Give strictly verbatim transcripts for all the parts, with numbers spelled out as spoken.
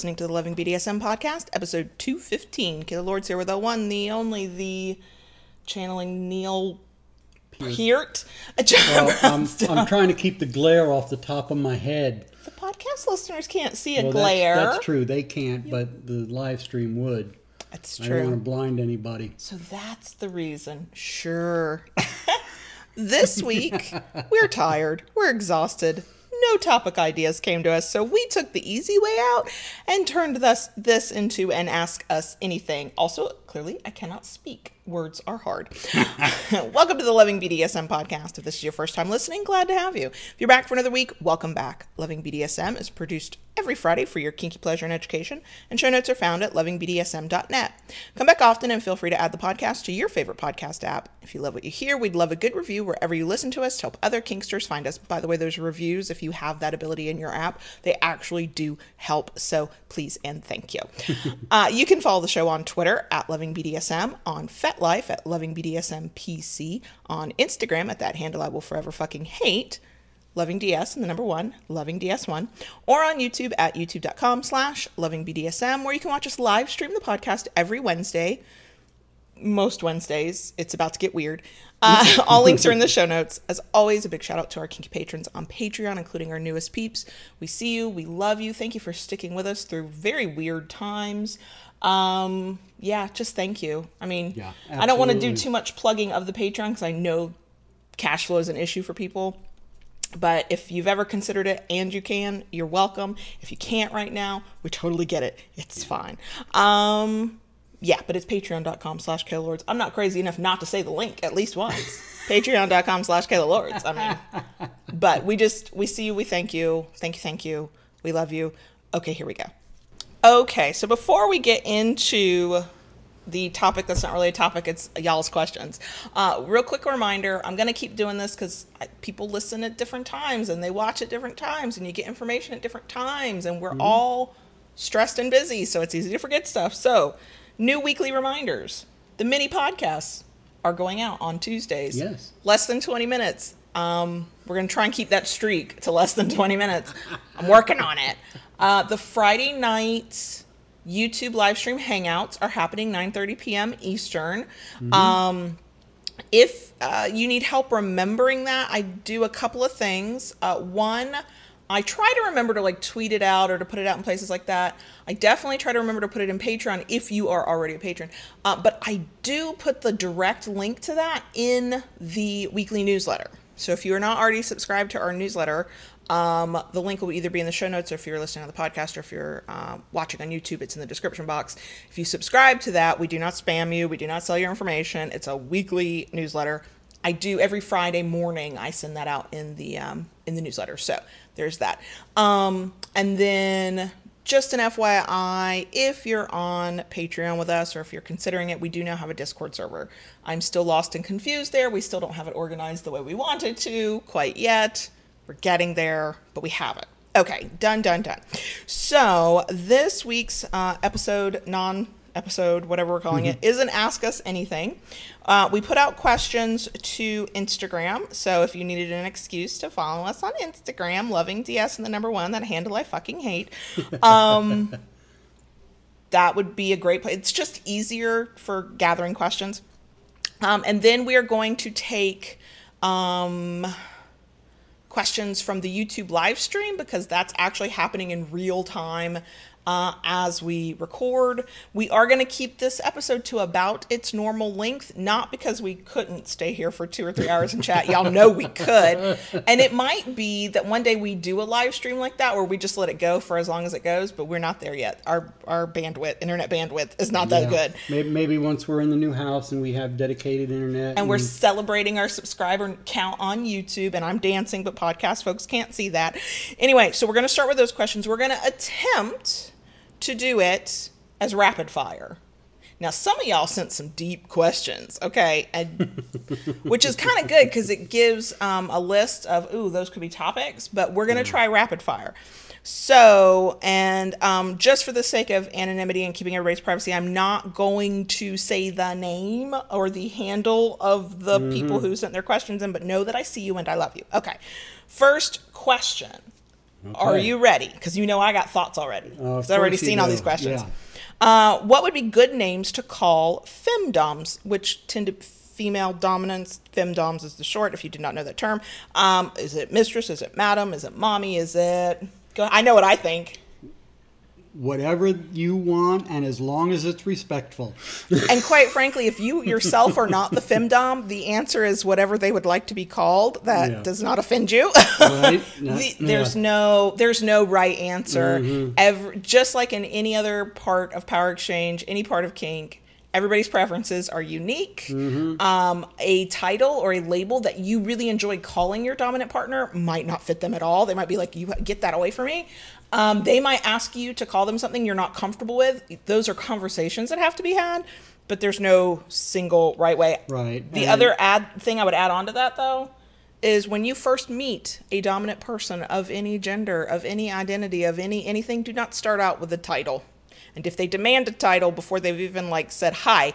listening to the Loving B D S M podcast, episode two fifteen. Kayla Lords here with the one, the only, the channeling Neil Peart. Well, I'm, I'm trying to keep the glare off the top of my head. The podcast listeners can't see a well, glare. That's, that's true. They can't, yeah. But the live stream would. That's true. I don't want to blind anybody. So that's the reason. Sure. This week, we're tired. We're exhausted. No topic ideas came to us, so we took the easy way out and turned this, this into an Ask Us Anything. Also, clearly, I cannot speak. Words are hard. Welcome to the Loving B D S M podcast. If this is your first time listening, glad to have you. If you're back for another week, welcome back. Loving B D S M is produced every Friday for your kinky pleasure and education, and show notes are found at loving b d s m dot net. Come back often and feel free to add the podcast to your favorite podcast app. If you love what you hear, we'd love a good review wherever you listen to us to help other kinksters find us. By the way, those reviews, if you have that ability in your app, they actually do help, so please and thank you. uh, you can follow the show on Twitter at Loving B D S M, on FetLife at Loving B D S M P C, on Instagram at that handle I will forever fucking hate, LovingDS and the number one, Loving D S one, or on YouTube at youtube dot com slash Loving B D S M, where you can watch us live stream the podcast every Wednesday, most Wednesdays. It's about to get weird. Uh, all links are in the show notes. As always, a big shout out to our kinky patrons on Patreon, including our newest peeps. We see you. We love you. Thank you for sticking with us through very weird times. Um, yeah, just thank you. I mean, yeah, I don't want to do too much plugging of the Patreon because I know cash flow is an issue for people. But if you've ever considered it and you can, you're welcome. If you can't right now, we totally get it. It's fine. Um, yeah, but it's patreon dot com slash kayla lords. I'm not crazy enough not to say the link at least once. patreon dot com slash kayla lords. I mean, but we just, we see you. We thank you. Thank you. Thank you. We love you. Okay, here we go. Okay, so before we get into the topic that's not really a topic, it's y'all's questions. Uh, real quick reminder, I'm going to keep doing this because people listen at different times and they watch at different times and you get information at different times and we're mm-hmm. all stressed and busy, so it's easy to forget stuff. So, new weekly reminders. The mini podcasts are going out on Tuesdays. Yes. Less than twenty minutes. Um, we're going to try and keep that streak to less than twenty minutes. I'm working on it. Uh, the Friday night YouTube live stream hangouts are happening nine thirty p.m. Eastern. Mm-hmm. Um, if uh, you need help remembering that, I do a couple of things. Uh, one, I try to remember to like tweet it out or to put it out in places like that. I definitely try to remember to put it in Patreon if you are already a patron. Uh, but I do put the direct link to that in the weekly newsletter. So if you are not already subscribed to our newsletter, Um, the link will either be in the show notes, or if you're listening to the podcast, or if you're uh, watching on YouTube, it's in the description box. If you subscribe to that, we do not spam you. We do not sell your information. It's a weekly newsletter. I do every Friday morning. I send that out in the um, in the newsletter. So there's that. Um, and then just an F Y I, if you're on Patreon with us, or if you're considering it, we do now have a Discord server. I'm still lost and confused there. We still don't have it organized the way we wanted to quite yet. We're getting there, but we have it. Okay, done, done, done. So this week's uh, episode, non-episode, whatever we're calling mm-hmm. it, isn't Ask Us Anything. Uh, we put out questions to Instagram. So if you needed an excuse to follow us on Instagram, LovingDS and the number one, that handle I fucking hate, um, that would be a great place. It's just easier for gathering questions. Um, and then we are going to take... Um, questions from the YouTube live stream, because that's actually happening in real time uh, as we record. We are going to keep this episode to about its normal length, not because we couldn't stay here for two or three hours and chat. Y'all know we could. And it might be that one day we do a live stream like that where we just let it go for as long as it goes, but we're not there yet. Our our bandwidth, internet bandwidth, is not that yeah. good. Maybe, maybe once we're in the new house and we have dedicated internet. And, and we're celebrating our subscriber count on YouTube, and I'm dancing, but podcast folks can't see that. Anyway, so we're going to start with those questions. We're going to attempt to do it as rapid fire. Now, some of y'all sent some deep questions, okay, and, which is kind of good because it gives um, a list of, ooh, those could be topics, but we're going to try rapid fire. So, and um, just for the sake of anonymity and keeping everybody's privacy, I'm not going to say the name or the handle of the mm-hmm. people who sent their questions in, but know that I see you and I love you. Okay, first question. Okay. Are you ready? Because you know I got thoughts already. Uh, I've already seen all these questions. Yeah. Uh, what would be good names to call femdoms, which tend to female dominance? Femdoms is the short, if you did not know that term. Um, is it mistress? Is it madam? Is it mommy? Is it... Go, I know what I think. Whatever you want, and as long as it's respectful. And quite frankly, if you yourself are not the femdom, the answer is whatever they would like to be called. That yeah. does not offend you. Right? No. the, there's yeah. no there's no right answer. Mm-hmm. Every, just like in any other part of power exchange, any part of kink, everybody's preferences are unique. Mm-hmm. Um, a title or a label that you really enjoy calling your dominant partner might not fit them at all. They might be like, "You get that away from me." Um, they might ask you to call them something you're not comfortable with. Those are conversations that have to be had, but there's no single right way. Right. The and other add thing I would add on to that, though, is when you first meet a dominant person of any gender, of any identity, of any anything, do not start out with a title. And if they demand a title before they've even like said hi,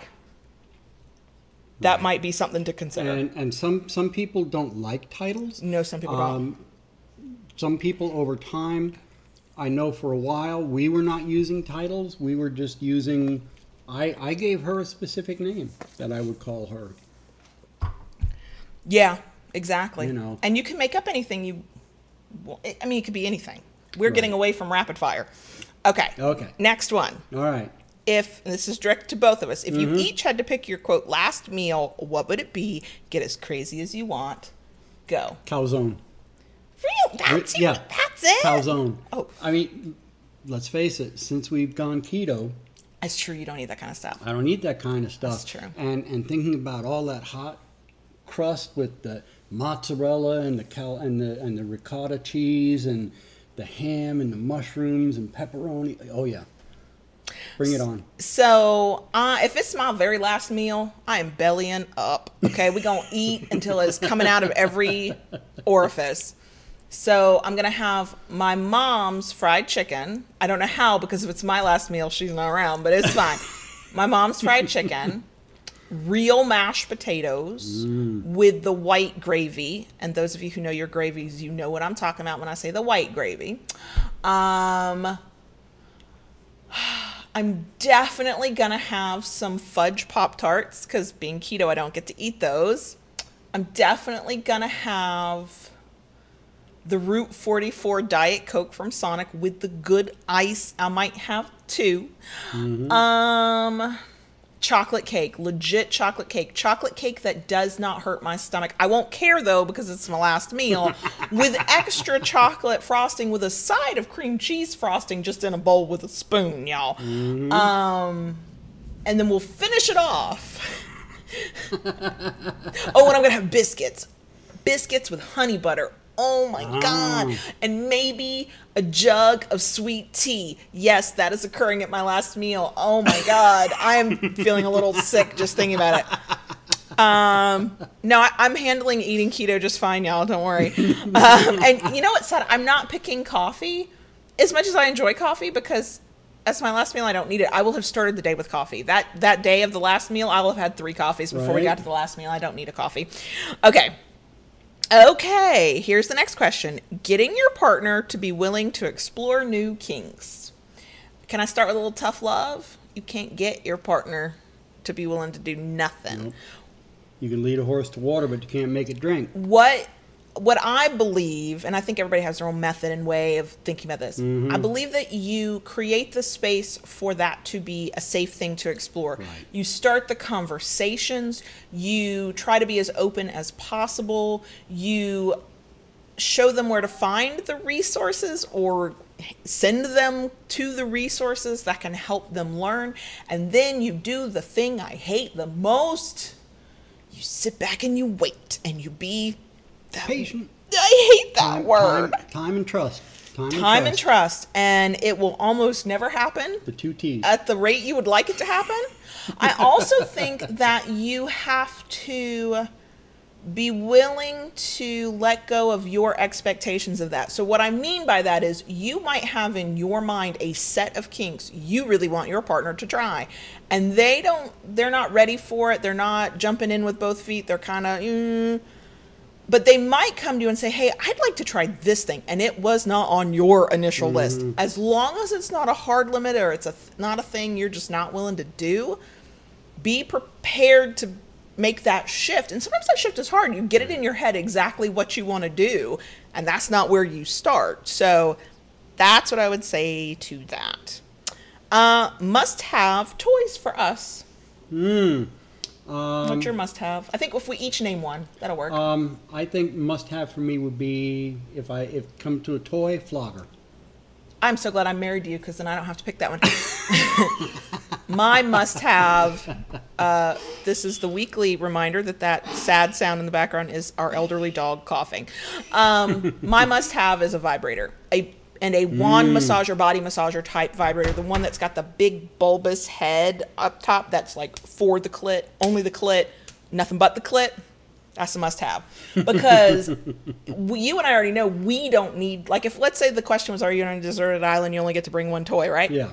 that right. might be something to consider. And, and some, some people don't like titles. No, some people um, don't. Some people over time... I know for a while we were not using titles. We were just using, I, I gave her a specific name that I would call her. Yeah, exactly. You know. And you can make up anything you, I mean, it could be anything. We're right. getting away from rapid fire. Okay. Okay. Next one. All right. If, and this is direct to both of us, if mm-hmm. you each had to pick your, quote, last meal, what would it be? Get as crazy as you want. Go. Calzone. Real, that's, yeah. that's it. Calzone. Oh, I mean, let's face it. Since we've gone keto, it's true you don't eat that kind of stuff. I don't eat that kind of stuff. That's true. And and thinking about all that hot crust with the mozzarella and the cal and the and the ricotta cheese and the ham and the mushrooms and pepperoni. Oh yeah, bring it on. So uh, if it's my very last meal, I am bellying up. Okay, we're gonna eat until it's coming out of every orifice. So I'm going to have my mom's fried chicken. I don't know how, because if it's my last meal, she's not around, but it's fine. My mom's fried chicken, real mashed potatoes mm. with the white gravy. And those of you who know your gravies, you know what I'm talking about when I say the white gravy. Um, I'm definitely going to have some fudge Pop-Tarts, because being keto, I don't get to eat those. I'm definitely going to have... the Route forty-four Diet Coke from Sonic with the good ice. I might have two. Mm-hmm. Um, chocolate cake, legit chocolate cake. Chocolate cake that does not hurt my stomach. I won't care, though, because it's my last meal. With extra chocolate frosting with a side of cream cheese frosting just in a bowl with a spoon, y'all. Mm-hmm. Um, and then we'll finish it off. Oh, and I'm going to have biscuits. Biscuits with honey butter. Oh my oh. God. And maybe a jug of sweet tea. Yes, that is occurring at my last meal. Oh my God. I am feeling a little sick just thinking about it. Um, no, I, I'm handling eating keto just fine, y'all. Don't worry. Um, and you know what's sad? I'm not picking coffee as much as I enjoy coffee, because that's my last meal. I don't need it. I will have started the day with coffee. That, that day of the last meal, I will have had three coffees before right. we got to the last meal. I don't need a coffee. Okay. Okay, here's the next question. Getting your partner to be willing to explore new kinks. Can I start with a little tough love? You can't get your partner to be willing to do nothing. Nope. You can lead a horse to water, but you can't make it drink. What what I believe, and I think everybody has their own method and way of thinking about this, mm-hmm. I believe that you create the space for that to be a safe thing to explore. Right. You start the conversations, you try to be as open as possible, you show them where to find the resources or send them to the resources that can help them learn, and then you do the thing I hate the most. You sit back and you wait, and you be... patient. I hate that time, word. Time, time and trust. Time, time and, trust. and trust. And it will almost never happen. The two T's. At the rate you would like it to happen. I also think that you have to be willing to let go of your expectations of that. So what I mean by that is you might have in your mind a set of kinks you really want your partner to try, and they don't, they're not ready for it. They're not jumping in with both feet. They're kind of... Mm, But they might come to you and say, hey, I'd like to try this thing. And it was not on your initial mm. list. As long as it's not a hard limit or it's a th- not a thing you're just not willing to do, be prepared to make that shift. And sometimes that shift is hard. You get it in your head exactly what you want to do, and that's not where you start. So that's what I would say to that. Uh, must-have toys for us. Mm. Um, What's your must-have? I think if we each name one, that'll work. Um, I think must-have for me would be, if I if come to a toy, flogger. I'm so glad I'm married to you, because then I don't have to pick that one. My must-have, uh, this is the weekly reminder that that sad sound in the background is our elderly dog coughing. Um, my must-have is a vibrator, a and a wand mm. massager, body massager type vibrator, the one that's got the big bulbous head up top that's like for the clit, only the clit, nothing but the clit. That's a must-have. Because we, you and I already know we don't need, like if let's say the question was, are you on a deserted island, you only get to bring one toy, right? Yeah.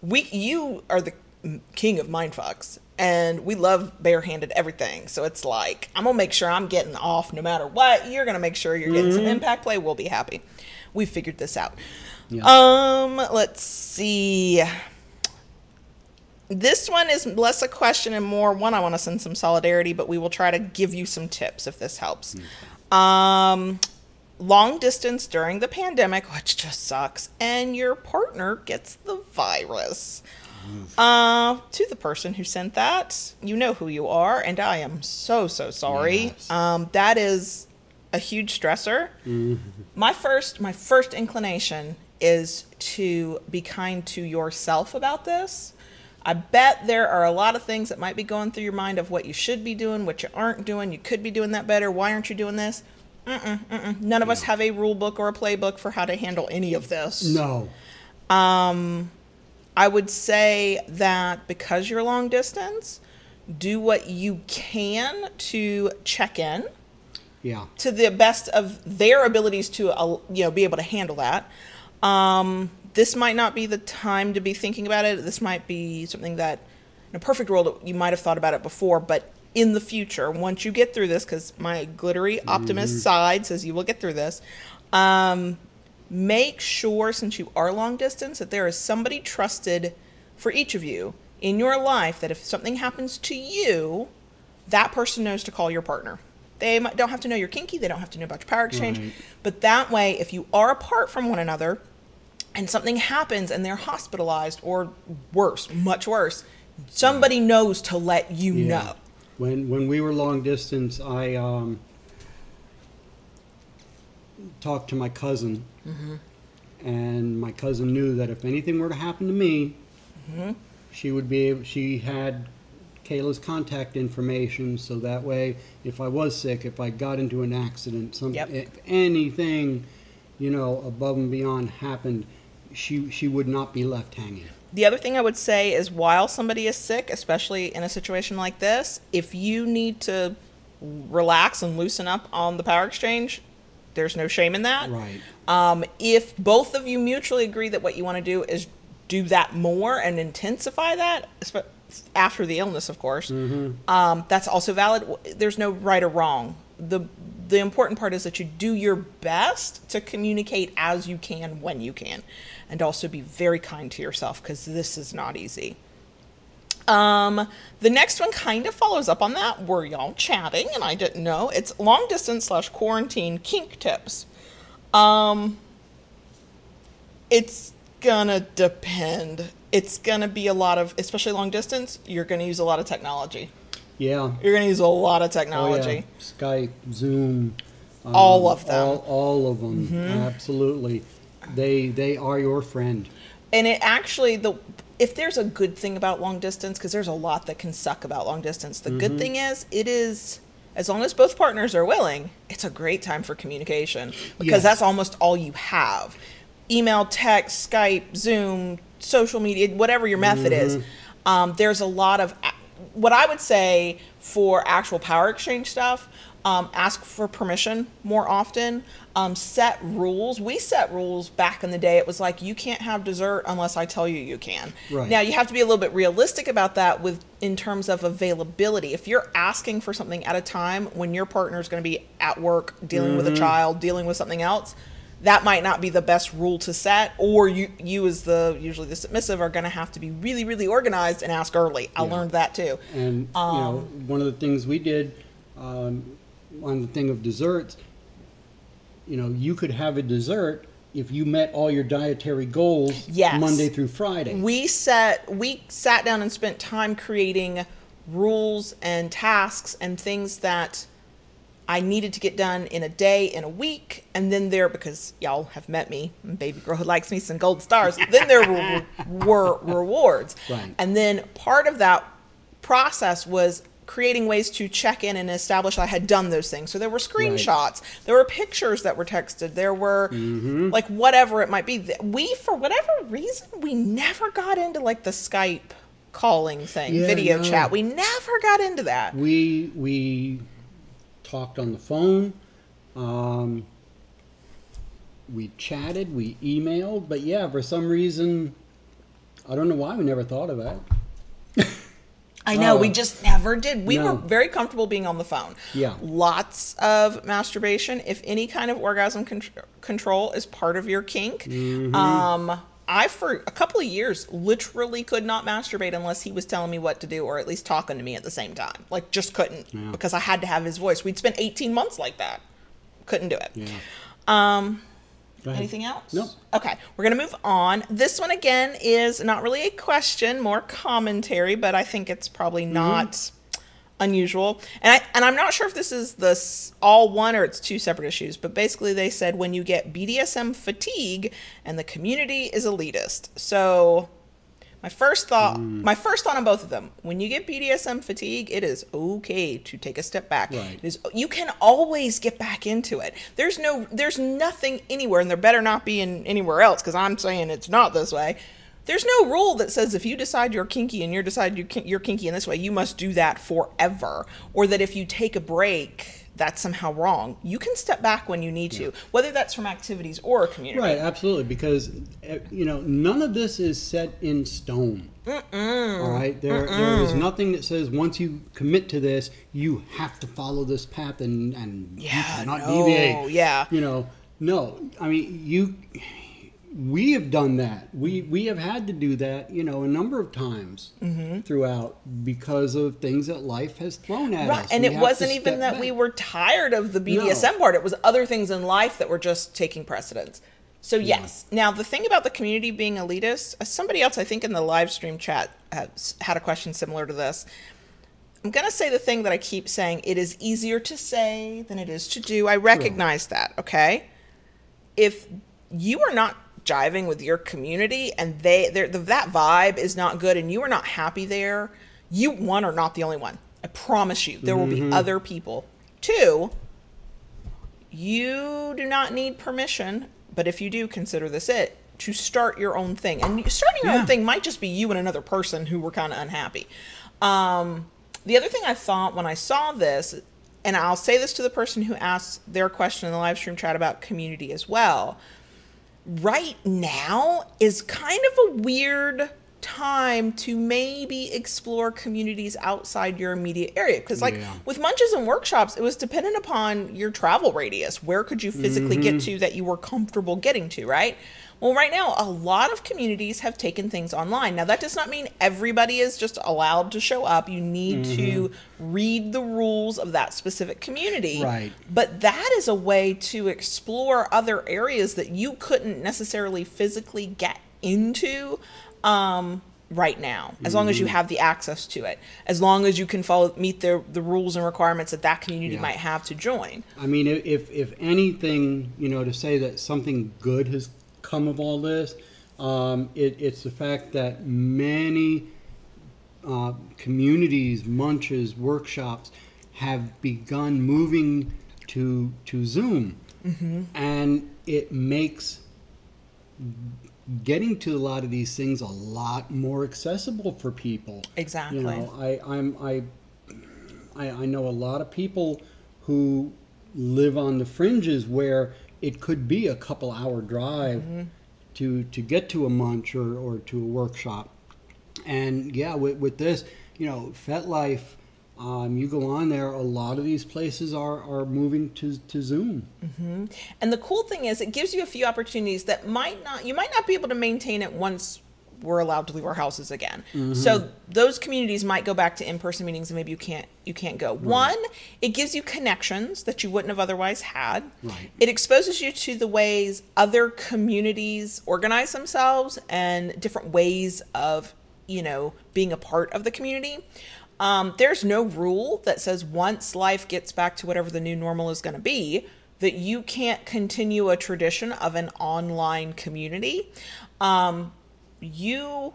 We, you are the king of mindfucks, and we love barehanded everything. So it's like, I'm going to make sure I'm getting off no matter what. You're going to make sure you're getting mm-hmm. some impact play. We'll be happy. We figured this out. Yeah. Um, let's see. This one is less a question and more one I want to send some solidarity, but we will try to give you some tips if this helps. Mm-hmm. Um, long distance during the pandemic, which just sucks, and your partner gets the virus. Uh, to the person who sent that, you know who you are, and I am so, so sorry. Yes. Um, that is a huge stressor. Mm-hmm. My first, my first inclination is to be kind to yourself about this. I bet there are a lot of things that might be going through your mind of what you should be doing, what you aren't doing. You could be doing that better. Why aren't you doing this? Mm-mm, mm-mm. None of yeah. us have a rule book or a playbook for how to handle any of this. No. Um... I would say that because you're long distance, do what you can to check in yeah. to the best of their abilities to uh, you know, be able to handle that. Um, this might not be the time to be thinking about it. This might be something that in a perfect world you might have thought about it before, but in the future, once you get through this, because my glittery optimist mm. side says you will get through this, um, make sure, since you are long distance, that there is somebody trusted for each of you in your life that if something happens to you, that person knows to call your partner. They don't have to know you're kinky. They don't have to know about your power exchange. Right. But that way, if you are apart from one another and something happens and they're hospitalized or worse, much worse, somebody yeah. knows to let you yeah. know. When when we were long distance, I um, talked to my cousin. Mm-hmm. And my cousin knew that if anything were to happen to me, mm-hmm. she would be able, she had Kayla's contact information, so that way, if I was sick, if I got into an accident, some, yep. if anything, you know, above and beyond happened, she she would not be left hanging. The other thing I would say is, while somebody is sick, especially in a situation like this, if you need to relax and loosen up on the power exchange, there's no shame in that. Right. Um, if both of you mutually agree that what you want to do is do that more and intensify that, after the illness, of course, mm-hmm. um, that's also valid. There's no right or wrong. The The important part is that you do your best to communicate as you can, when you can, and also be very kind to yourself, because this is not easy. Um, the next one kind of follows up on that. Were y'all chatting? And I didn't know. It's long distance slash quarantine kink tips. Um, it's gonna depend. It's gonna be a lot of, especially long distance, you're gonna use a lot of technology. Yeah. You're gonna use a lot of technology. Oh, yeah. Skype, Zoom. Um, all of them. All, all of them. Mm-hmm. Absolutely. They, they are your friend. And it actually, the... if there's a good thing about long distance, because there's a lot that can suck about long distance, the mm-hmm. good thing is, it is, as long as both partners are willing, it's a great time for communication, because yes. that's almost all you have. Email, text, Skype, Zoom, social media, whatever your method mm-hmm. is. Um, there's a lot of what I would say for actual power exchange stuff, um, ask for permission more often. Um, set rules. We set rules back in the day. It was like, you can't have dessert unless I tell you you can. Right. Now, you have to be a little bit realistic about that with in terms of availability. If you're asking for something at a time when your partner is going to be at work, dealing mm-hmm. with a child, dealing with something else, that might not be the best rule to set, or you, you as the, usually the submissive, are going to have to be really, really organized and ask early. I yeah. learned that too. And, um, you know, one of the things we did um, on the thing of desserts, you know, you could have a dessert if you met all your dietary goals yes. Monday through Friday. We set, we sat down and spent time creating rules and tasks and things that I needed to get done in a day, in a week, and then there, because y'all have met me, and baby girl who likes me some gold stars, then there were, were rewards. Right. And then part of that process was creating ways to check in and establish I had done those things. So there were screenshots, right. there were pictures that were texted, there were mm-hmm. like whatever it might be. We, for whatever reason, we never got into like the Skype calling thing, yeah, video no. chat. We never got into that. We, we... talked on the phone, um, we chatted, we emailed, but yeah, for some reason, I don't know why we never thought of that. I know, uh, we just never did. We no. were very comfortable being on the phone. Yeah. Lots of masturbation. If any kind of orgasm con- control is part of your kink, mm-hmm. um, I, for a couple of years, literally could not masturbate unless he was telling me what to do, or at least talking to me at the same time. Like, just couldn't yeah. because I had to have his voice. We'd spent eighteen months like that. Couldn't do it. Yeah. Um, anything else? No. Nope. Okay. We're going to move on. This one, again, is not really a question, more commentary, but I think it's probably not mm-hmm. unusual. And, I, and I'm not sure if this is the all one or it's two separate issues, but basically they said when you get B D S M fatigue and the community is elitist. So my first thought, mm. my first thought on both of them, when you get B D S M fatigue, it is okay to take a step back. Right. It is, you can always get back into it. There's no, there's nothing anywhere, and there better not be in anywhere else, because I'm saying it's not this way. There's no rule that says if you decide you're kinky and you decide you're kinky in this way, you must do that forever. Or that if you take a break, that's somehow wrong. You can step back when you need yeah. to, whether that's from activities or a community. Right, absolutely. Because, you know, none of this is set in stone. Mm-mm. All right? There, Mm-mm. there is nothing that says once you commit to this, you have to follow this path and, and yeah, you cannot no. deviate. Yeah. You know, no. I mean, you... We have done that. We we have had to do that, you know, a number of times mm-hmm. throughout because of things that life has thrown at right. us. And we it wasn't even that back. We were tired of the B D S M no. part. It was other things in life that were just taking precedence. So yes. Yeah. Now the thing about the community being elitist, somebody else I think in the live stream chat has, had a question similar to this. I'm going to say the thing that I keep saying. It is easier to say than it is to do. I recognize right. that, okay? If you are not jiving with your community and they the, that vibe is not good and you are not happy there, you one are not the only one. I promise you there mm-hmm. will be other people. Two, you do not need permission, but if you do, consider this it to start your own thing. And starting your yeah. own thing might just be you and another person who were kind of unhappy. Um, the other thing I thought when I saw this, and I'll say this to the person who asked their question in the live stream chat about community as well, right now is kind of a weird time to maybe explore communities outside your immediate area, because like yeah. with munches and workshops, it was dependent upon your travel radius. Where could you physically mm-hmm. get to that you were comfortable getting to, right? Well, right now a lot of communities have taken things online. Now that does not mean everybody is just allowed to show up. You need mm-hmm. to read the rules of that specific community. Right. But that is a way to explore other areas that you couldn't necessarily physically get into um, right now, as mm-hmm. long as you have the access to it, as long as you can follow, meet the, the rules and requirements that that community yeah. might have to join. I mean, if, if anything, you know, to say that something good has come of all this, um, it, it's the fact that many uh, communities, munches, workshops have begun moving to to Zoom, mm-hmm. and it makes getting to a lot of these things a lot more accessible for people. Exactly. You know, I I'm I I know a lot of people who live on the fringes where it could be a couple hour drive mm-hmm. to to get to a munch or, or to a workshop. And yeah, with, with this, you know, FetLife, um, you go on there, a lot of these places are, are moving to, to Zoom. Mm-hmm. And the cool thing is it gives you a few opportunities that might not, you might not be able to maintain it once we're allowed to leave our houses again. Mm-hmm. So those communities might go back to in-person meetings and maybe you can't you can't go. Right. One, it gives you connections that you wouldn't have otherwise had. Right. It exposes you to the ways other communities organize themselves and different ways of, you know, being a part of the community. Um, there's no rule that says once life gets back to whatever the new normal is going to be, that you can't continue a tradition of an online community. Um, You,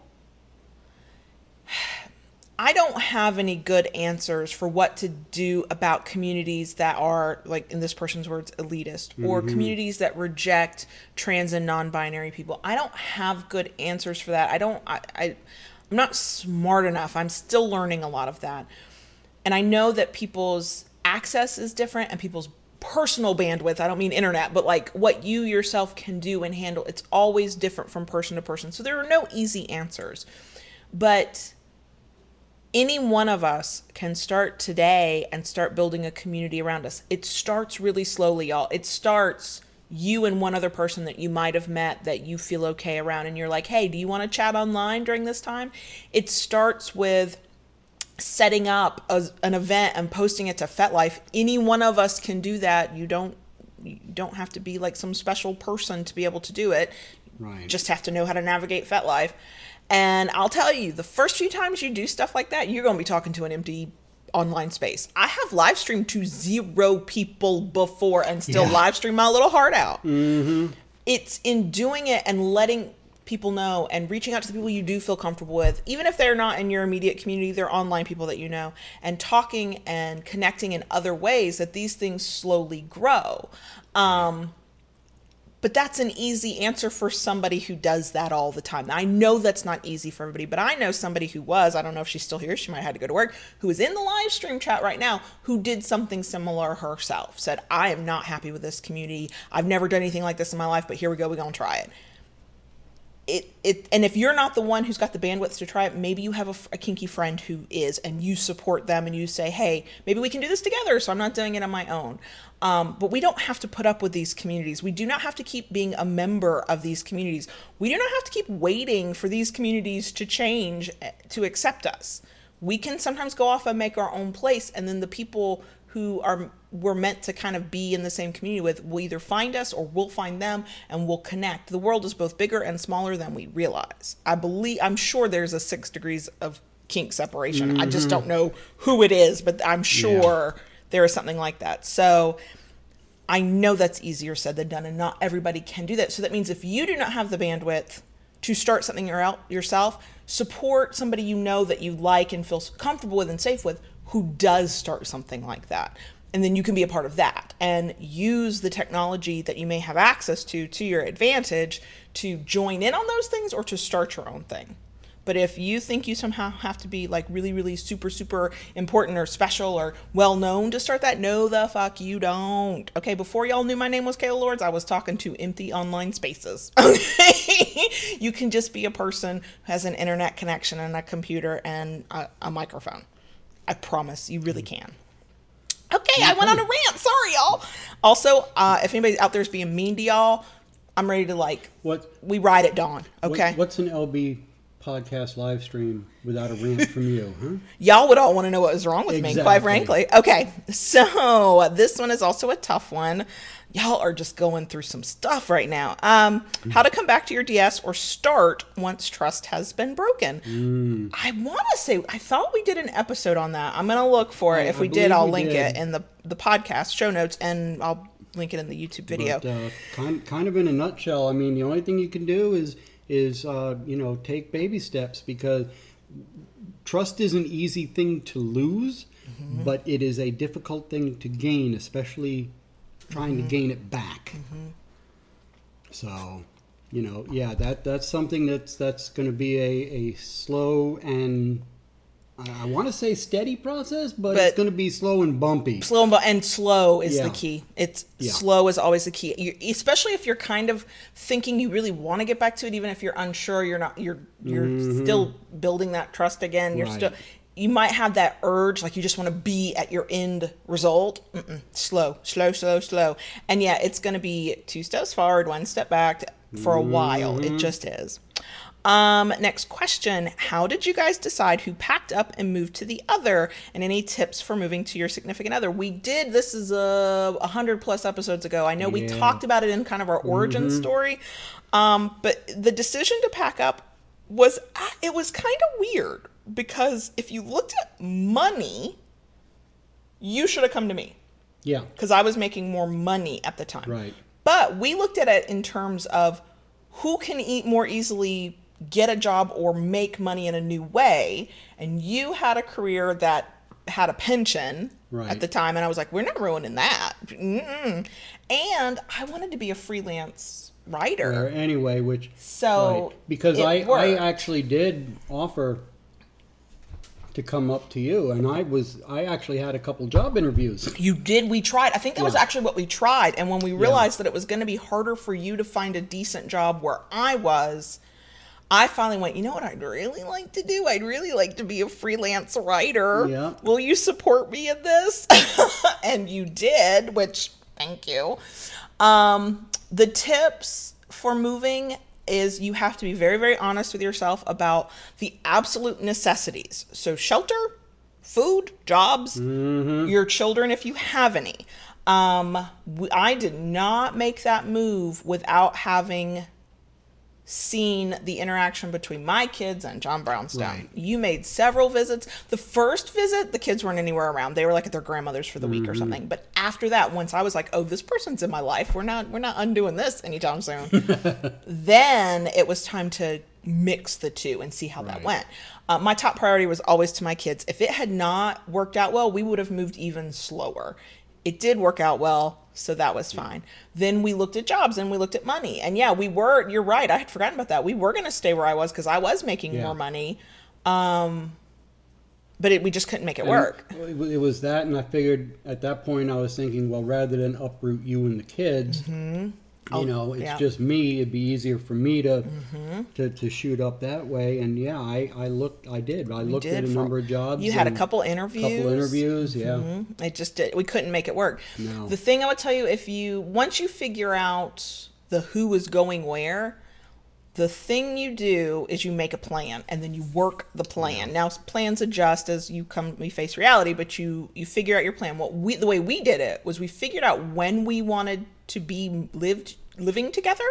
I don't have any good answers for what to do about communities that are, like in this person's words, elitist, mm-hmm. or communities that reject trans and non-binary people. I don't have good answers for that. I don't, I, I, I'm not smart enough. I'm still learning a lot of that. And I know that people's access is different and people's personal bandwidth, I don't mean internet, but like what you yourself can do and handle, it's always different from person to person. So there are no easy answers, but any one of us can start today and start building a community around us. It starts really slowly, y'all. It starts you and one other person that you might have met that you feel okay around, and you're like, hey, do you want to chat online during this time? It starts with setting up a, an event and posting it to FetLife. Any one of us can do that. You don't you don't have to be like some special person to be able to do it. Right. Just have to know how to navigate FetLife. And I'll tell you, the first few times you do stuff like that, you're going to be talking to an empty online space. I have live streamed to zero people before and still yeah. live stream my little heart out. Mm-hmm. It's in doing it and letting people know and reaching out to the people you do feel comfortable with, even if they're not in your immediate community, they're online people that you know, and talking and connecting in other ways, that these things slowly grow. Um, but that's an easy answer for somebody who does that all the time. I know that's not easy for everybody, but I know somebody who was, I don't know if she's still here, she might have had to go to work, who is in the live stream chat right now, who did something similar herself, said, I am not happy with this community. I've never done anything like this in my life, but here we go, we're gonna try it. It, it and if you're not the one who's got the bandwidth to try it, maybe you have a, a kinky friend who is, and you support them and you say, hey, maybe we can do this together, so I'm not doing it on my own. Um, but we don't have to put up with these communities. We do not have to keep being a member of these communities. We do not have to keep waiting for these communities to change to accept us. We can sometimes go off and make our own place, and then the people who are we're meant to kind of be in the same community with will either find us or we'll find them and we'll connect. The world is both bigger and smaller than we realize. I believe, I'm sure there's a six degrees of kink separation. Mm-hmm. I just don't know who it is, but I'm sure yeah. there is something like that. So I know that's easier said than done, and not everybody can do that. So that means if you do not have the bandwidth to start something yourself, support somebody you know that you like and feel comfortable with and safe with, who does start something like that. And then you can be a part of that and use the technology that you may have access to to your advantage to join in on those things or to start your own thing. But if you think you somehow have to be like really, really super, super important or special or well-known to start that, no the fuck you don't. Okay, before y'all knew my name was Kayla Lords, I was talking to empty online spaces. Okay, you can just be a person who has an internet connection and a computer and a, a microphone. I promise you really can. Okay, I went on a rant. Sorry, y'all. Also, uh, if anybody out there is being mean to y'all, I'm ready to like, what, we ride at dawn, okay? What, what's an L B podcast live stream without a rant from you, huh? Y'all would all want to know what was wrong with exactly. me, quite frankly. Okay, so this one is also a tough one. Y'all are just going through some stuff right now. Um, how to come back to your D S or start once trust has been broken. Mm. I want to say, I thought we did an episode on that. I'm going to look for it. Yeah, if we did, I'll we link did. it in the, the podcast show notes, and I'll link it in the YouTube video. But, uh, kind, kind of in a nutshell, I mean, the only thing you can do is, is uh, you know, take baby steps, because trust is an easy thing to lose, mm-hmm. but it is a difficult thing to gain, especially trying mm-hmm. to gain it back. Mm-hmm. So you know, yeah, that that's something that's that's going to be a, a slow and I, I want to say steady process, but, but it's going to be slow and bumpy. Slow and, bu- and slow is yeah. the key. It's yeah. slow is always the key, you, especially if you're kind of thinking you really want to get back to it, even if you're unsure, you're not, you're you're mm-hmm. still building that trust again. You're right. still. You might have that urge, like you just want to be at your end result. Mm-mm. Slow, slow, slow, slow. And yeah, it's going to be two steps forward, one step back for a mm-hmm. while. It just is. Um, next question. How did you guys decide who packed up and moved to the other? And any tips for moving to your significant other? We did. This is a uh, hundred plus episodes ago. I know yeah. we talked about it in kind of our origin mm-hmm. story. Um, but the decision to pack up was, it was kind of weird. Because if you looked at money, you should have come to me. Yeah. Because I was making more money at the time. Right. But we looked at it in terms of who can eat more easily, get a job, or make money in a new way. And you had a career that had a pension right. at the time. And I was like, we're not ruining that. Mm-mm. And I wanted to be a freelance writer. Or anyway, which... So... Right. Because I, I actually did offer... to come up to you, and I was I actually had a couple job interviews. You did. We tried. I think that yeah. was actually what we tried. And when we realized yeah. that it was going to be harder for you to find a decent job where I was, I finally went, you know what I'd really like to do? I'd really like to be a freelance writer. Yeah. Will you support me in this? And you did, which thank you. Um, the tips for moving is you have to be very, very honest with yourself about the absolute necessities. So shelter, food, jobs, mm-hmm. your children if you have any. Um, I did not make that move without having seen the interaction between my kids and John Brownstone. Right. You made several visits. The first visit, the kids weren't anywhere around. They were like at their grandmother's for the mm-hmm. week or something. But after that, once I was like, oh, this person's in my life. We're not we're not undoing this anytime soon. Then it was time to mix the two and see how right. that went. Uh, my top priority was always to my kids. If it had not worked out well, we would have moved even slower. It did work out well. So that was fine. Then we looked at jobs and we looked at money. And yeah, we were, you're right. I had forgotten about that. We were going to stay where I was because I was making yeah. more money. Um, but it, we just couldn't make it and work. It was that. And I figured at that point, I was thinking, well, rather than uproot you and the kids, mm-hmm. you know, it's yeah. just me. It'd be easier for me to, mm-hmm. to to shoot up that way. And yeah, I, I looked, I did. I we looked did at a for, number of jobs. You had a couple interviews. A couple interviews, yeah. Mm-hmm. It just did. We couldn't make it work. No. The thing I would tell you, if you, once you figure out the who is going where, the thing you do is you make a plan and then you work the plan. Now plans adjust as you come, we face reality, but you, you figure out your plan. What we, the way we did it was we figured out when we wanted to be lived, living together.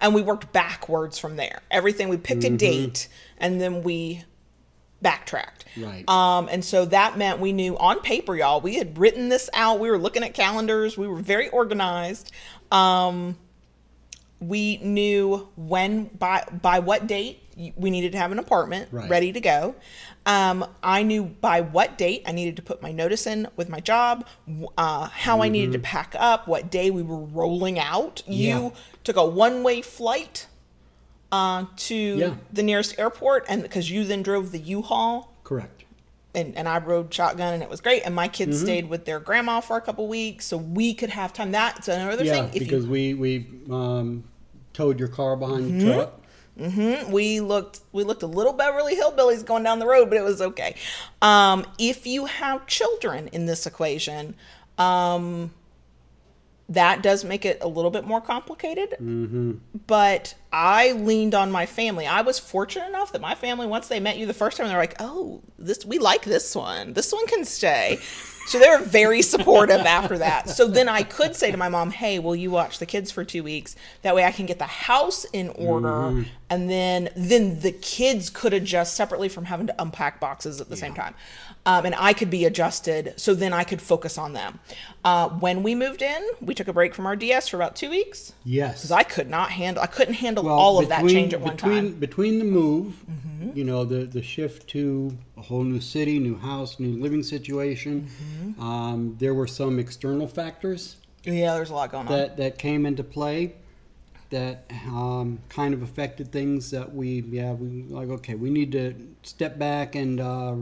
And we worked backwards from there. Everything, we picked mm-hmm. a date and then we backtracked. Right. Um, and so that meant we knew on paper, y'all, we had written this out. We were looking at calendars. We were very organized. Um, We knew when, by by what date we needed to have an apartment right. ready to go. Um, I knew by what date I needed to put my notice in with my job, uh, how mm-hmm. I needed to pack up, what day we were rolling out. Yeah. You took a one-way flight uh, to yeah. the nearest airport, and because you then drove the U-Haul. Correct. And, and I rode shotgun and it was great. And my kids mm-hmm. stayed with their grandma for a couple weeks so we could have time. That's another yeah, thing. If because you, we, we um, towed your car behind mm-hmm. the truck. Mm-hmm. We looked we looked a little Beverly Hillbillies going down the road, but it was okay. Um, if you have children in this equation, um, that does make it a little bit more complicated. Mm-hmm. But I leaned on my family. I was fortunate enough that my family, once they met you the first time, they're like, oh, this we like this one. This one can stay. So they were very supportive after that. So then I could say to my mom, hey, will you watch the kids for two weeks? That way I can get the house in order. Mm-hmm. And then then the kids could adjust separately from having to unpack boxes at the yeah. same time. Um, and I could be adjusted. So then I could focus on them. Uh, when we moved in, we took a break from our D S for about two weeks. Yes. Because I could not handle, I couldn't handle well, all of between, that change at one between, time. Between the move, mm-hmm. you know, the, the shift to a whole new city, new house, new living situation. Mm-hmm. Um, there were some external factors. Yeah, there's a lot going on. That, that came into play. that um, kind of affected things that we, yeah, we like, okay, we need to step back and uh,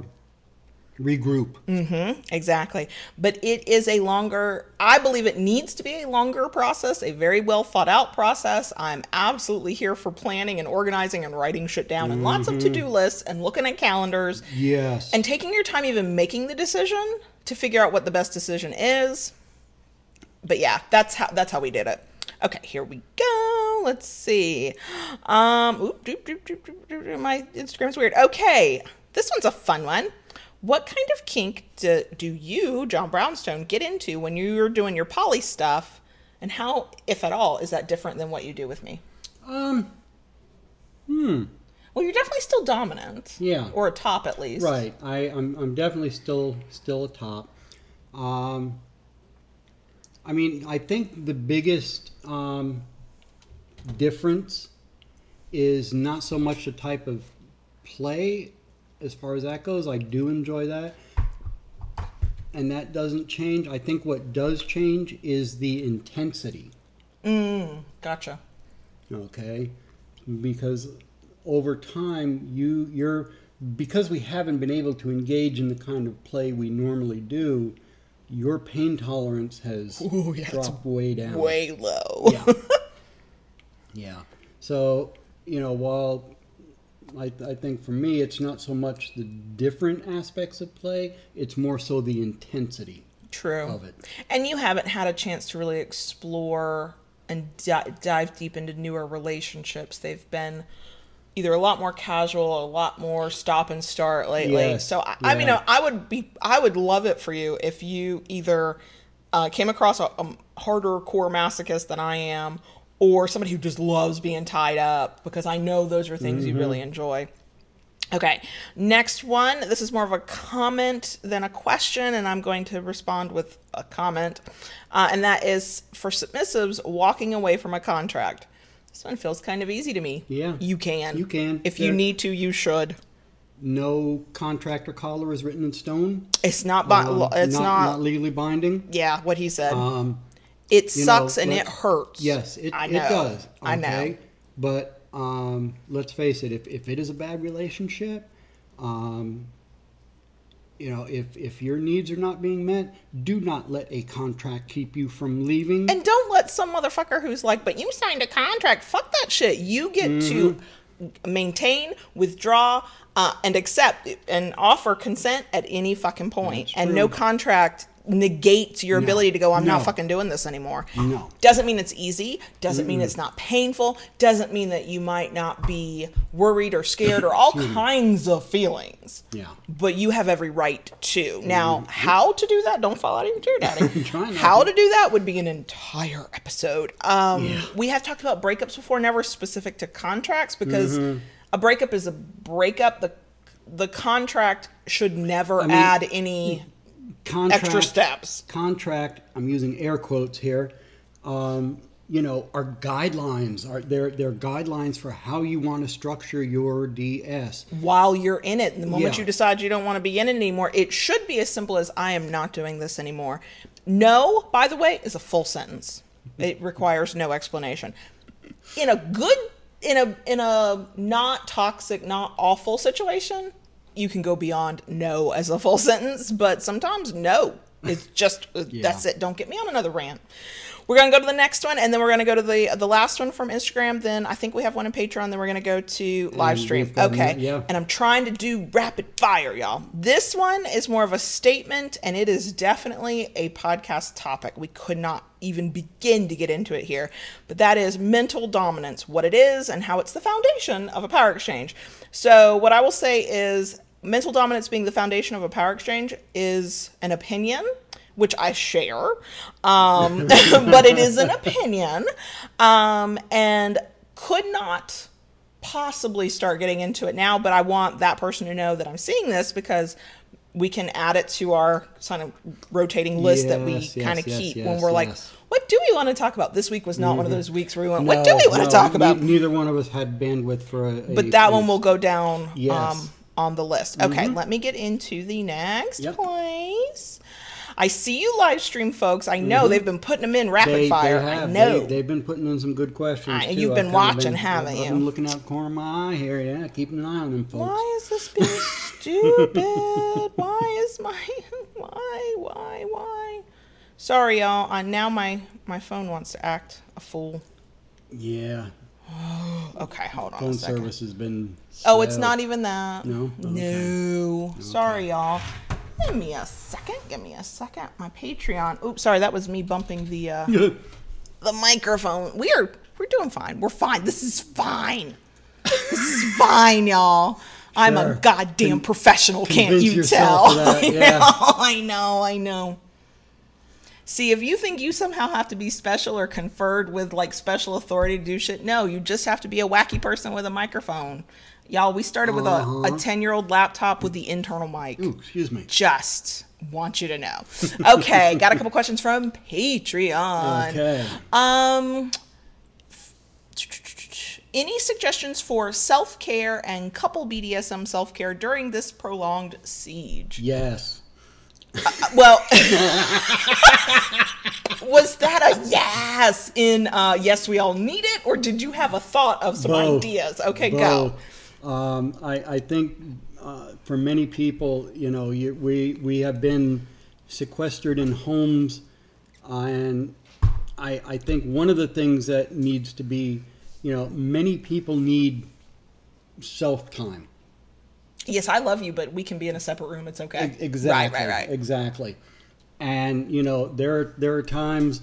regroup. Mm-hmm, exactly. But it is a longer, I believe it needs to be a longer process, a very well thought out process. I'm absolutely here for planning and organizing and writing shit down, mm-hmm. and lots of to-do lists and looking at calendars. Yes. And taking your time even making the decision to figure out what the best decision is. But yeah, that's how, that's how we did it. Okay, here we go. Let's see. Um, oop, doop, doop, doop, doop, doop, my Instagram's weird. Okay, this one's a fun one. What kind of kink do, do you, John Brownstone, get into when you're doing your poly stuff? And how, if at all, is that different than what you do with me? Um, hmm. Well, you're definitely still dominant. Yeah. Or a top, at least. Right. I, I'm, I'm definitely still still a top. Um... I mean, I think the biggest um, difference is not so much the type of play as far as that goes. I do enjoy that, and that doesn't change. I think what does change is the intensity. Mm, gotcha. Okay. Because over time, you, you're, because we haven't been able to engage in the kind of play we normally do, your pain tolerance has Ooh, yeah, dropped way down. Way low. Yeah. Yeah. So, you know, while I, I think for me, it's not so much the different aspects of play, it's more so the intensity True. Of it. And you haven't had a chance to really explore and di- dive deep into newer relationships. They've been either a lot more casual or a lot more stop and start lately. Yes, so I, yeah. I mean, I would be, I would love it for you if you either uh, came across a, a harder core masochist than I am, or somebody who just loves being tied up, because I know those are things mm-hmm. you really enjoy. Okay. Next one. This is more of a comment than a question, and I'm going to respond with a comment. Uh, and that is for submissives walking away from a contract. This one feels kind of easy to me. Yeah. You can. You can. If They're, you need to, you should. No contract or collar is written in stone. It's not bi- um, It's not, not, not legally binding. Yeah, what he said. Um, it sucks know, and it hurts. Yes, it, I know. it does. Okay? I know. But um, let's face it, if, if it is a bad relationship, um, you know, if, if your needs are not being met, do not let a contract keep you from leaving. And don't let some motherfucker who's like, but you signed a contract. Fuck that shit. You get mm-hmm. to maintain, withdraw, uh, and accept and offer consent at any fucking point. And no contract negates your no. ability to go, I'm no. not fucking doing this anymore. No. Doesn't mean it's easy. Doesn't mm-hmm. mean it's not painful. Doesn't mean that you might not be worried or scared or all kinds of feelings. Yeah. But you have every right to. Now, mm-hmm. how to do that? Don't fall out of your chair, Daddy. How to do that would be an entire episode. Um, yeah. We have talked about breakups before, never specific to contracts, because mm-hmm. a breakup is a breakup. The, the contract should never I mean, add any... Contract, extra steps. Contract, I'm using air quotes here, um, you know, are guidelines. Are there there are guidelines for how you want to structure your D S. While you're in it, the moment yeah. you decide you don't want to be in it anymore, it should be as simple as, I am not doing this anymore. No, by the way, is a full sentence. It requires no explanation. In a good, in a in a not toxic, not awful situation, you can go beyond no as a full sentence, but sometimes no is just, yeah. that's it. Don't get me on another rant. We're going to go to the next one, and then we're going to go to the the last one from Instagram. Then I think we have one on Patreon. Then we're going to go to live stream. Okay. That, yeah. And I'm trying to do rapid fire, y'all. This one is more of a statement, and it is definitely a podcast topic. We could not even begin to get into it here, but that is mental dominance, what it is and how it's the foundation of a power exchange. So what I will say is, mental dominance being the foundation of a power exchange is an opinion, which I share, um, but it is an opinion, um, and could not possibly start getting into it now, but I want that person to know that I'm seeing this, because we can add it to our kind of rotating list yes, that we yes, kind of yes, keep yes, when we're yes. like, what do we want to talk about? This week was not mm-hmm. one of those weeks where we went, no, what do we want no, to talk about? Neither one of us had bandwidth for a... a but that a, one will go down yes. um, on the list. Okay, mm-hmm. let me get into the next yep. place. I see you live stream folks. I know mm-hmm. they've been putting them in rapid they, fire. They I know. They, they've been putting in some good questions. I, you've too. been watching, been, haven't you? I'm looking out the corner of my eye here. Yeah, keeping an eye on them folks. Why is this being stupid? Why is my... Why, why, why? Sorry, y'all. I, now my, my phone wants to act a fool. Yeah. Okay, hold on. Phone service has been. Slow. Oh, it's not even that. No. Okay. No. Okay. Sorry, y'all. Give me a second. Give me a second. My Patreon. Oops, sorry. That was me bumping the uh, the microphone. We're we're doing fine. We're fine. This is fine. This is fine, y'all. I'm sure. a goddamn Con- professional. Can't you tell? That, yeah. I know. I know. I know. See, if you think you somehow have to be special or conferred with, like, special authority to do shit, no, you just have to be a wacky person with a microphone. Y'all, we started with uh-huh. a, a ten-year-old laptop with the internal mic. Ooh, excuse me. Just want you to know. Okay, got a couple questions from Patreon. Okay. Um, any suggestions for self-care and couple B D S M self-care during this prolonged siege? Yes. Uh, well, was that a yes in uh, yes we all need it, or did you have a thought of some Both. ideas? Okay, Both. go. Um, I, I think uh, for many people, you know, you, we we have been sequestered in homes, uh, and I I think one of the things that needs to be, you know, many people need self time. Yes, I love you, but we can be in a separate room. It's okay. Exactly. Right, right, right. Exactly. And, you know, there, there are times,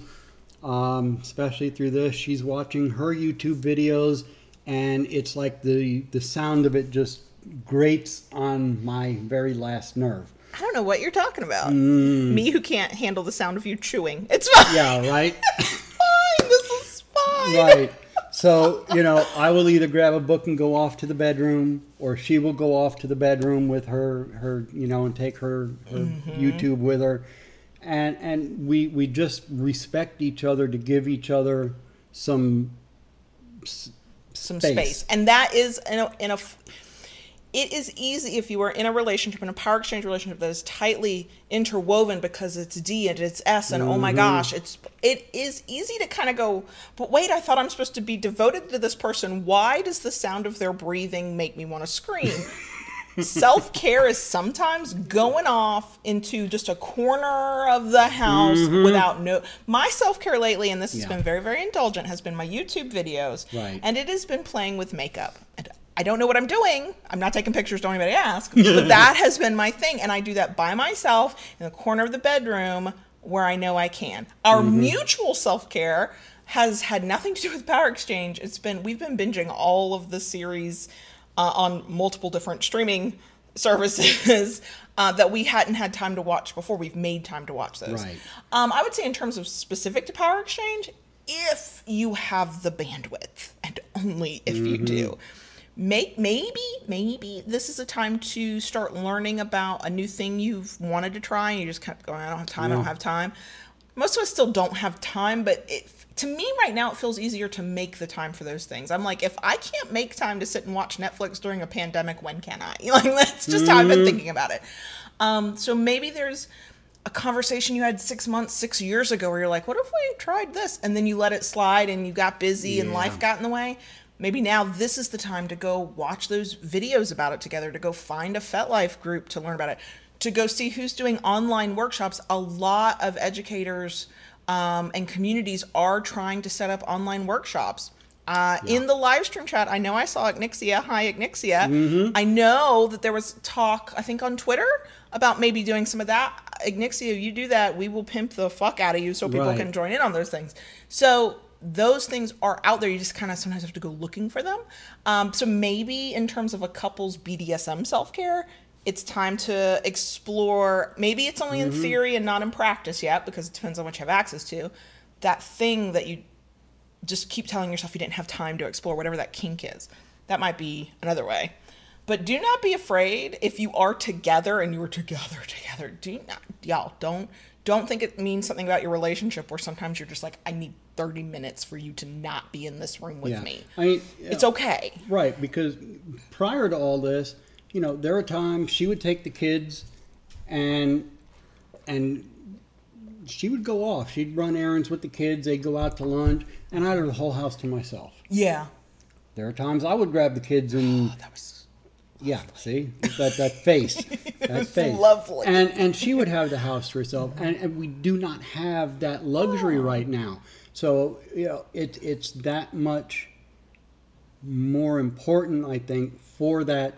um, especially through this, she's watching her YouTube videos, and it's like the, the sound of it just grates on my very last nerve. I don't know what you're talking about. Mm. Me who can't handle the sound of you chewing. It's fine. Yeah, right? It's fine. This is fine. Right. So, you know, I will either grab a book and go off to the bedroom, or she will go off to the bedroom with her, her you know, and take her, her mm-hmm. YouTube with her. And and we we just respect each other to give each other some s- some space. space. And that is, in a, in a, it is easy if you are in a relationship, in a power exchange relationship that is tightly interwoven because it's D and it's S and mm-hmm. oh my gosh, it's it is easy to kind of go, but wait, I thought I'm supposed to be devoted to this person. Why does the sound of their breathing make me want to scream? Self-care is sometimes going off into just a corner of the house mm-hmm. without no... My self-care lately, and this has yeah. been very, very indulgent, has been my YouTube videos. Right. And it has been playing with makeup. And I don't know what I'm doing. I'm not taking pictures, don't anybody ask. But that has been my thing. And I do that by myself in the corner of the bedroom where I know I can. Our mm-hmm. mutual self-care has had nothing to do with power exchange. It's been, we've been binging all of the series uh, on multiple different streaming services uh, that we hadn't had time to watch before. We've made time to watch those. Right. Um, I would say in terms of specific to power exchange, if you have the bandwidth, and only if mm-hmm. you do, Make, maybe, maybe this is a time to start learning about a new thing you've wanted to try, and you just kept going, I don't have time, yeah. I don't have time. Most of us still don't have time, but it, to me right now, it feels easier to make the time for those things. I'm like, if I can't make time to sit and watch Netflix during a pandemic, when can I? Like, that's just mm-hmm. how I've been thinking about it. Um, so maybe there's a conversation you had six months, six years ago where you're like, what if we tried this? And then you let it slide and you got busy yeah. and life got in the way. Maybe now this is the time to go watch those videos about it together, to go find a FetLife group to learn about it, to go see who's doing online workshops. A lot of educators um, and communities are trying to set up online workshops. Uh, yeah. In the live stream chat, I know I saw Ignixia. Hi, Ignixia. Mm-hmm. I know that there was talk, I think, on Twitter about maybe doing some of that. Ignixia, if you do that, we will pimp the fuck out of you so people right. can join in on those things. So... those things are out there. You just kind of sometimes have to go looking for them. Um, so maybe in terms of a couple's B D S M self-care, it's time to explore. Maybe it's only mm-hmm. in theory and not in practice yet, because it depends on what you have access to. That thing that you just keep telling yourself you didn't have time to explore, whatever that kink is. That might be another way. But do not be afraid if you are together and you are together, together. Do not, y'all, don't. Don't think it means something about your relationship where sometimes you're just like, I need thirty minutes for you to not be in this room with yeah. me. I mean, yeah. It's okay. Right, because prior to all this, you know, there were times she would take the kids and and she would go off. She'd run errands with the kids. They'd go out to lunch, and I'd have the whole house to myself. Yeah. There are times I would grab the kids and... Oh, that was lovely. Yeah, see? That, that face. That was face. Lovely. And, and she would have the house to herself, and, and we do not have that luxury oh. right now. So, you know, it, it's that much more important, I think, for that...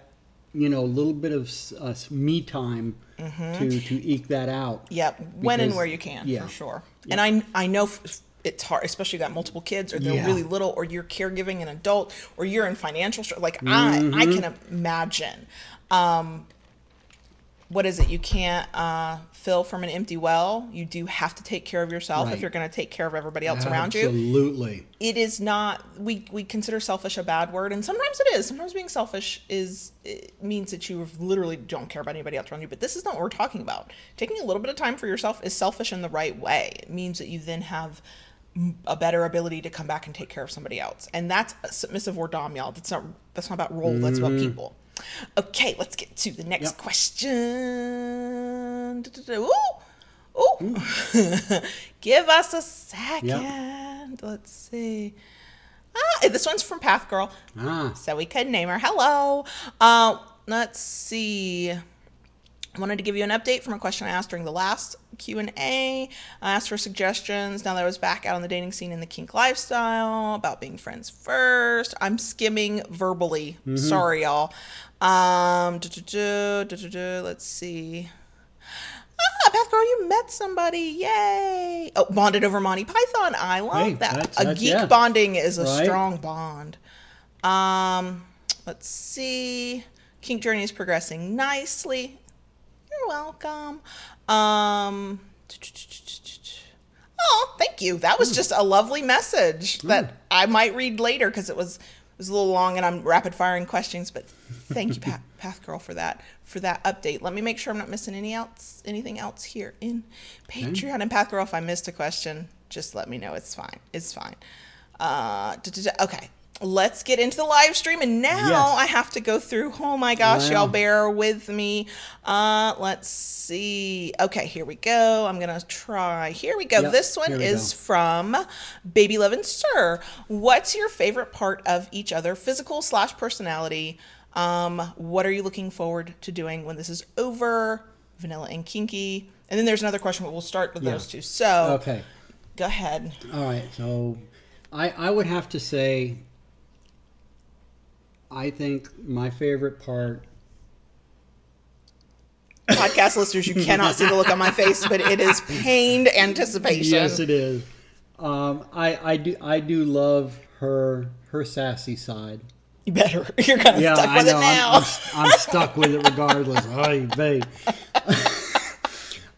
you know, a little bit of uh, me time mm-hmm. to, to eke that out. Yeah, when because, and where you can, yeah. for sure. Yeah. And I I know f- it's hard, especially you got multiple kids, or they're yeah. really little, or you're caregiving an adult, or you're in financial stress. Like, mm-hmm. I, I can imagine. Um, what is it? You can't uh, fill from an empty well. You do have to take care of yourself right. if you're going to take care of everybody else Absolutely. around you. Absolutely. It is not, we, we consider selfish a bad word, and sometimes it is. Sometimes being selfish is it means that you literally don't care about anybody else around you, but this is not what we're talking about. Taking a little bit of time for yourself is selfish in the right way. It means that you then have a better ability to come back and take care of somebody else. And that's submissive or dom, y'all. That's not, that's not about role. Mm-hmm. That's about people. Okay, let's get to the next yep. question. Ooh, ooh. Mm. Give us a second. Yep. Let's see. Ah, this one's from Path Girl, ah. so we could name her. Hello. Uh, let's see. I wanted to give you an update from a question I asked during the last Q and A. I asked for suggestions now that I was back out on the dating scene in the kink lifestyle about being friends first. I'm skimming verbally. Mm-hmm. Sorry, y'all. Um, do-do-do, do-do-do, let's see. Ah, Path Girl, you met somebody. Yay. Oh, bonded over Monty Python. I love hey, that. That's, a that's, geek yeah. bonding is a right. strong bond. Um, let's see. Kink journey is progressing nicely. You're welcome. Um, oh, thank you. That was just a lovely message that mm. I might read later because it was it was a little long and I'm rapid firing questions. But thank you, Path, Path Girl, for that for that update. Let me make sure I'm not missing any else anything else here in Patreon. Okay. And Path Girl, if I missed a question, just let me know. It's fine. It's fine. Uh, okay. Let's get into the live stream, and now yes. I have to go through. Oh my gosh, wow. y'all bear with me. Uh, let's see. Okay, here we go. I'm gonna try. Here we go. Yep, this one is go. from Baby Love and Sir. What's your favorite part of each other, physical slash personality? Um, what are you looking forward to doing when this is over? Vanilla and kinky. And then there's another question, but we'll start with yeah. those two. So, okay, go ahead. All right. So, I I would have to say, I think my favorite part... Podcast listeners, you cannot see the look on my face, but it is pained anticipation. Yes, it is. Um, I, I do I do love her her sassy side. You better. You're kind of yeah, stuck I with know. it now. I'm, I'm, I'm stuck with it regardless. Ay, babe.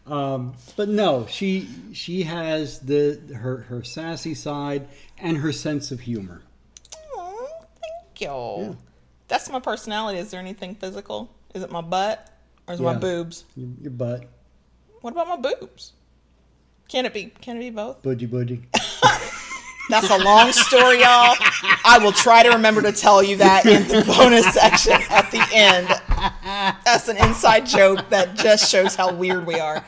um, but no, she she has the her, her sassy side and her sense of humor. Yo, yeah. That's my personality. Is there anything physical? Is it my butt or is it yeah. my boobs? Your butt. What about my boobs? Can it be? Can it be both? Boogie boogie. That's a long story, y'all. I will try to remember to tell you that in the bonus section at the end. That's an inside joke that just shows how weird we are.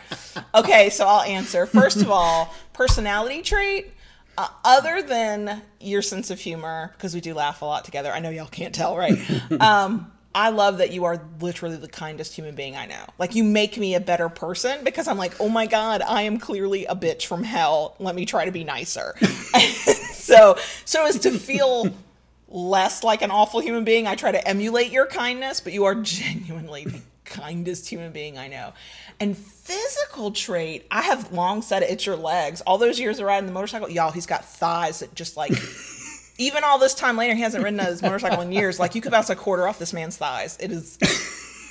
Okay, so I'll answer. First of all, personality trait. Uh, other than your sense of humor, because we do laugh a lot together. I know y'all can't tell, right? Um, I love that you are literally the kindest human being I know. Like, you make me a better person because I'm like, oh my God, I am clearly a bitch from hell. Let me try to be nicer. so, so as to feel less like an awful human being, I try to emulate your kindness, but you are genuinely the kindest human being I know. And physical trait, I have long said it, it's your legs. All those years of riding the motorcycle, y'all, he's got thighs that just like, even all this time later, he hasn't ridden his motorcycle in years. Like, you could bounce a quarter off this man's thighs. It is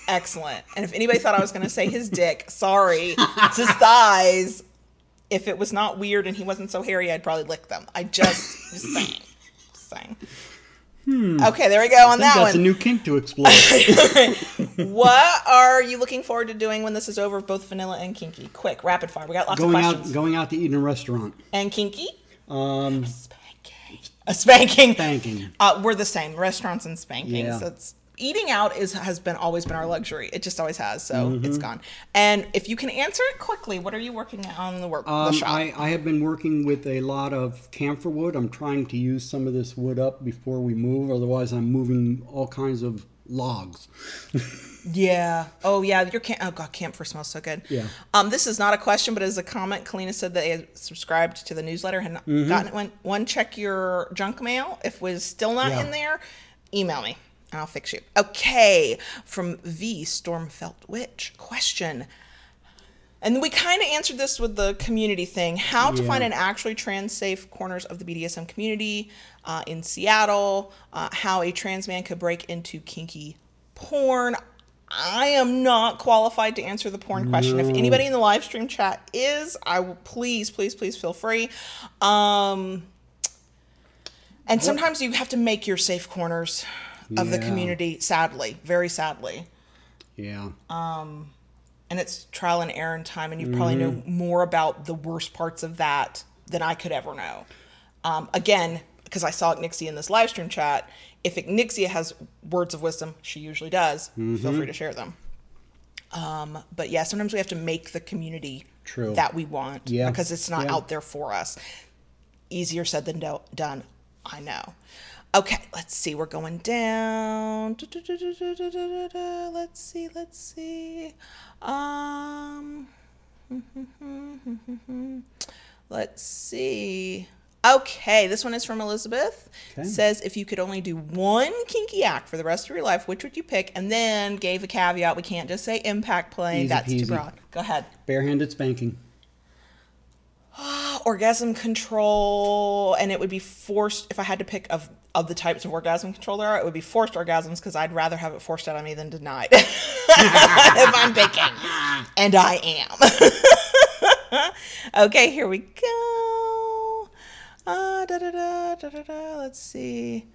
excellent. And if anybody thought I was going to say his dick, sorry, it's his thighs. If it was not weird and he wasn't so hairy, I'd probably lick them. I just, just saying, just saying. Hmm. Okay, there we go on I think that that's one. That's a new kink to explore. What are you looking forward to doing when this is over, both vanilla and kinky? Quick, rapid fire. We got lots going of questions. Out, going out to eat in a restaurant. And kinky? Um, a spanking. A spanking. Spanking. Uh, we're the same. Restaurants and spankings. Yeah. So it's eating out is has been always been our luxury. It just always has. So mm-hmm. it's gone. And if you can answer it quickly, what are you working on in the work? Um, the shop? I, I have been working with a lot of camphor wood. I'm trying to use some of this wood up before we move. Otherwise, I'm moving all kinds of logs. Yeah. Oh, yeah. Your camp. Oh, God. Camphor smells so good. Yeah. Um. This is not a question, but as a comment, Kalina said that they had subscribed to the newsletter, had not mm-hmm. gotten one. One, check your junk mail. If it was still not yeah. in there, email me. And I'll fix you. Okay. From V Stormfelt Witch. Question. And we kind of answered this with the community thing. How to yeah. find an actually trans-safe corners of the B D S M community uh, in Seattle. Uh, how a trans man could break into kinky porn. I am not qualified to answer the porn question. No. If anybody in the live stream chat is, I will please, please, please feel free. Um, and what? Sometimes you have to make your safe corners of yeah. the community, sadly, very sadly. Yeah. Um, and it's trial and error and time, and you mm-hmm. probably know more about the worst parts of that than I could ever know. Um, again, because I saw Ignixia in this live stream chat. If Ignixia has words of wisdom, she usually does, mm-hmm. feel free to share them. Um, but yeah, sometimes we have to make the community True. That we want yeah. because it's not yeah. out there for us. Easier said than do- done, I know. Okay, let's see. We're going down. Da, da, da, da, da, da, da, da. Let's see, let's see. Um, let's see. Okay, this one is from Elizabeth. Okay. Says, if you could only do one kinky act for the rest of your life, which would you pick? And then gave a caveat. We can't just say impact play. Easy That's peasy. Too broad. Go ahead. Barehanded spanking. Orgasm control. And it would be forced. If I had to pick of, of the types of orgasm control there are, it would be forced orgasms because I'd rather have it forced out on me than denied. If I'm picking. And I am. Okay, here we go. Uh, da, da, da, da, da, da. Let's see.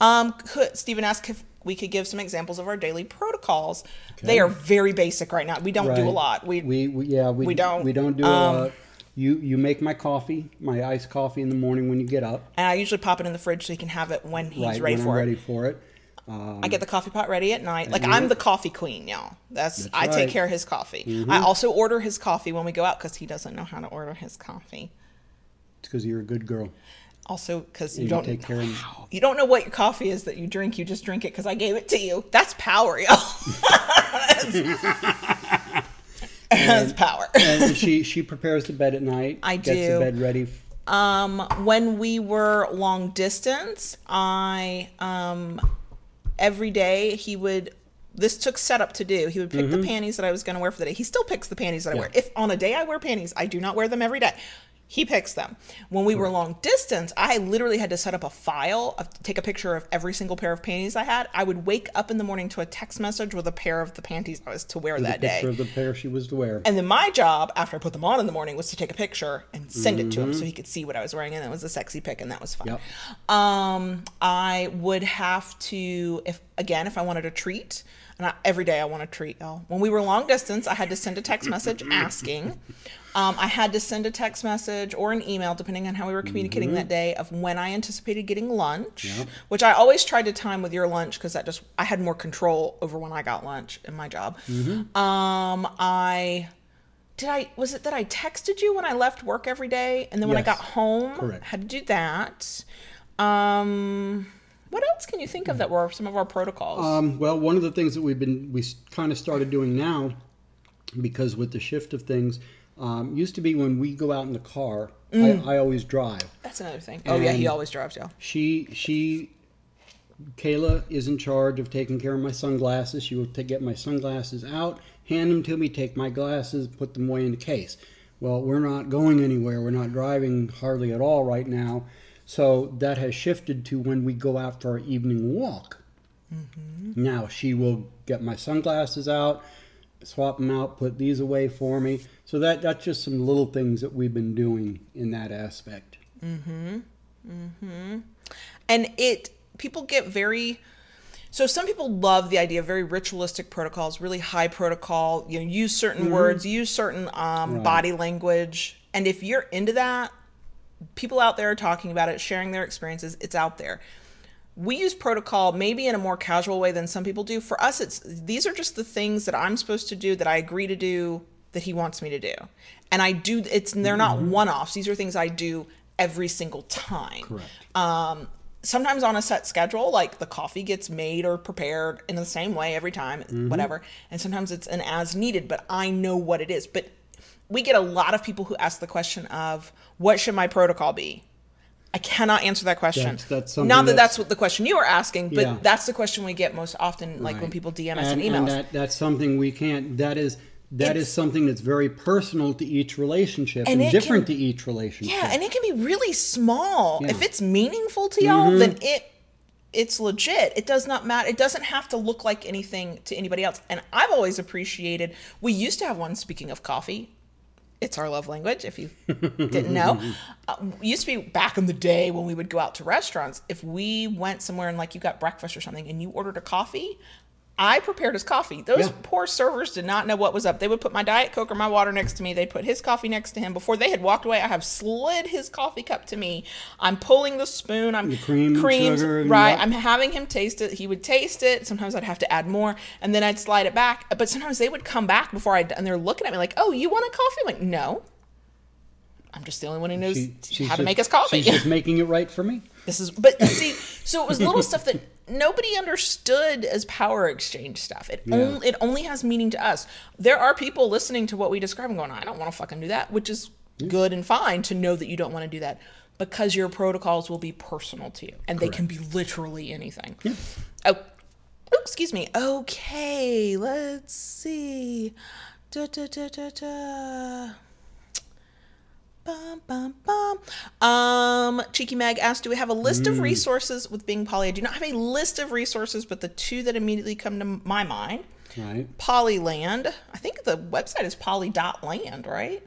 Um, could, Stephen asked if we could give some examples of our daily protocols. Okay. They are very basic right now. We don't right. do a lot. We, we, we yeah we, we don't we don't do um, a lot. You you make my coffee, my iced coffee in the morning when you get up. And I usually pop it in the fridge so he can have it when he's right, ready, when for I'm it. ready for it. Um, I get the coffee pot ready at night. Like I'm the coffee queen, y'all. That's, That's I right. take care of his coffee. Mm-hmm. I also order his coffee when we go out because he doesn't know how to order his coffee. Because you're a good girl. Also, because you, you don't take care of me. You don't know what your coffee is that you drink. You just drink it because I gave it to you. That's power, y'all. That's, that's power. And she she prepares the bed at night. I gets do. Gets the bed ready. Um, when we were long distance, I um, every day he would. This took setup to do. He would pick mm-hmm. the panties that I was going to wear for the day. He still picks the panties that yeah. I wear. If on a day I wear panties, I do not wear them every day. He picks them. When we were long distance, I literally had to set up a file, of, take a picture of every single pair of panties I had. I would wake up in the morning to a text message with a pair of the panties I was to wear that day. A picture of the pair she was to wear. And then my job, after I put them on in the morning, was to take a picture and send mm-hmm. it to him so he could see what I was wearing. And it was a sexy pic, and that was fun. Yep. Um, I would have to, if again, if I wanted a treat, and I, every day I want a treat, y'all. When we were long distance, I had to send a text message asking. Um, I had to send a text message or an email, depending on how we were communicating mm-hmm. that day, of when I anticipated getting lunch, yep. which I always tried to time with your lunch because that just I had more control over when I got lunch in my job. Mm-hmm. Um, I did I was it that I texted you when I left work every day, and then when yes. I got home, Correct. I had to do that. Um, what else can you think of that were some of our protocols? Um, well, one of the things that we've been we kind of started doing now, because with the shift of things. Um, used to be when we go out in the car, mm. I, I always drive. That's another thing. And oh, yeah, he always drives, y'all. She, she, Kayla is in charge of taking care of my sunglasses. She will t- get my sunglasses out, hand them to me, take my glasses, put them away in the case. Well, we're not going anywhere. We're not driving hardly at all right now. So that has shifted to when we go out for our evening walk. Mm-hmm. Now, she will get my sunglasses out, swap them out, put these away for me. So that that's just some little things that we've been doing in that aspect. Mm-hmm. Mm-hmm. And it, people get very, so some people love the idea of very ritualistic protocols, really high protocol, you know, use certain mm-hmm. words, use certain um, right. body language. And if you're into that, people out there are talking about it, sharing their experiences, it's out there. we use protocol maybe in a more casual way than some people do. For us, it's these are just the things that I'm supposed to do, that I agree to do, that he wants me to do. And I do, it's, they're not mm-hmm. one-offs. These are things I do every single time. Correct. Um, sometimes on a set schedule, like the coffee gets made or prepared in the same way every time, mm-hmm. whatever. And sometimes it's an as needed, but I know what it is. But we get a lot of people who ask the question of, what should my protocol be? I cannot answer that question. That's, that's something Not that that's, that's what the question you were asking, but yeah. that's the question we get most often, like right. when people D M us and, and emails. And that, that's something we can't, that is... That it's, is something that's very personal to each relationship and, and different can, to each relationship. Yeah, and it can be really small. Yeah. If it's meaningful to y'all, mm-hmm. then it it's legit. It does not matter. It doesn't have to look like anything to anybody else. And I've always appreciated, we used to have one, speaking of coffee. It's our love language, if you didn't know. Uh, it used to be back in the day when we would go out to restaurants. If we went somewhere and like you got breakfast or something and you ordered a coffee, I prepared his coffee. Those yeah. poor servers did not know what was up. They would put my Diet Coke or my water next to me. They'd put his coffee next to him. Before they had walked away, I have slid his coffee cup to me. I'm pulling the spoon. I'm the cream, creams, sugar, right. I'm having him taste it. He would taste it. Sometimes I'd have to add more, and then I'd slide it back. But sometimes they would come back before I, and they're looking at me like, "Oh, you want a coffee?" I'm like, "No. I'm just the only one who knows she, how to just, make us coffee." She's just making it right for me. This is, but see, so it was little stuff that nobody understood as power exchange stuff. It, yeah. only, it only has meaning to us. There are people listening to what we describe and going, "I don't want to fucking do that," which is yeah. good and fine to know that you don't want to do that, because your protocols will be personal to you, and Correct. They can be literally anything. Yeah. Oh, oh, excuse me. Okay, let's see. Da, da, da, da, da. Bum, bum, bum. Um, Cheeky Meg asked, do we have a list mm. of resources with being poly? I do not have a list of resources, but the two that immediately come to my mind. Right. Polyland. I think the website is poly dot land, right?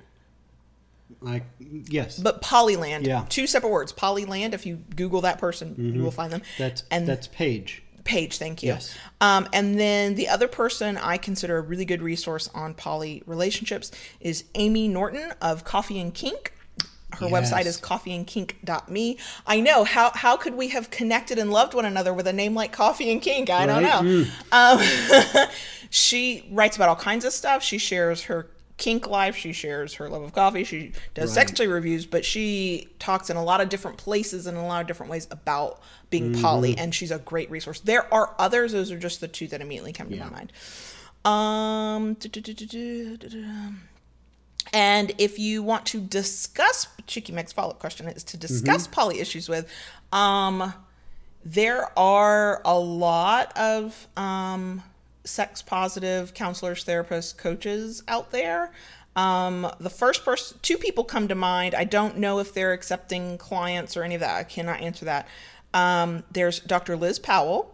I, yes. But Polyland. Yeah. Two separate words. Polyland. If you Google that person, mm-hmm. you will find them. That's, and that's Paige. Paige, thank you. Yes. Um, and then the other person I consider a really good resource on poly relationships is Amy Norton of Coffee and Kink. Her yes. website is coffee and kink dot me. I know. How how could we have connected and loved one another with a name like Coffee and Kink? I right? don't know. Mm. Um, she writes about all kinds of stuff. She shares her kink life. She shares her love of coffee. She does right. sex toy reviews, but she talks in a lot of different places and in a lot of different ways about being mm-hmm. poly, and she's a great resource. There are others. Those are just the two that immediately come yeah. to my mind. Um, da, da, da, da, da, da. And if you want to discuss, Cheeky Meg's follow-up question is to discuss mm-hmm. poly issues with, um, there are a lot of... Um, sex positive counselors, therapists, coaches out there. Um, the first person, two people come to mind. I don't know if they're accepting clients or any of that. I cannot answer that. Um, there's Doctor Liz Powell.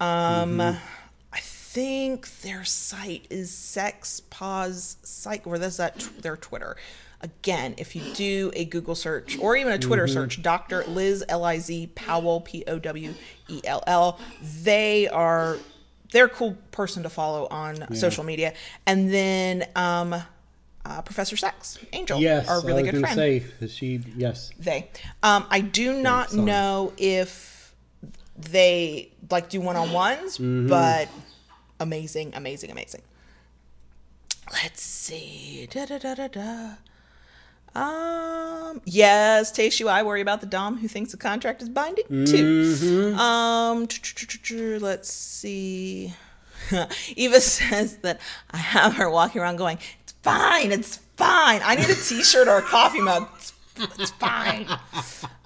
Um, mm-hmm. I think their site is Sex Pause Psych, or that's that t- their Twitter. Again, if you do a Google search or even a Twitter mm-hmm. search, Doctor Liz, L I Z, Powell, P O W E L L, they are They're a cool person to follow on yeah. social media. And then um, uh, Professor Sex Angel, yes, our really I was good friend. Say, is she, yes. They. Um, I do not yeah, know if they like do one-on-ones, mm-hmm. but amazing, amazing, amazing. Let's see. Da, da, da, da, da. Um, yes, Tayshu, I worry about the Dom who thinks the contract is binding too. Mm-hmm. Um, tr- tr- tr- tr- let's see. Eva says that I have her walking around going, "It's fine, it's fine. I need a t-shirt or a coffee mug. It's, it's fine."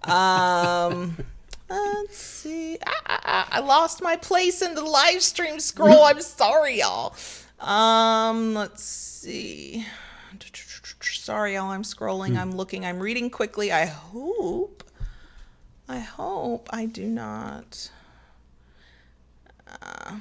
Um, let's see. I, I, I lost my place in the live stream scroll. I'm sorry, y'all. Um, let's see. Sorry, y'all. I'm scrolling. I'm looking. I'm reading quickly. I hope. I hope I do not. Uh,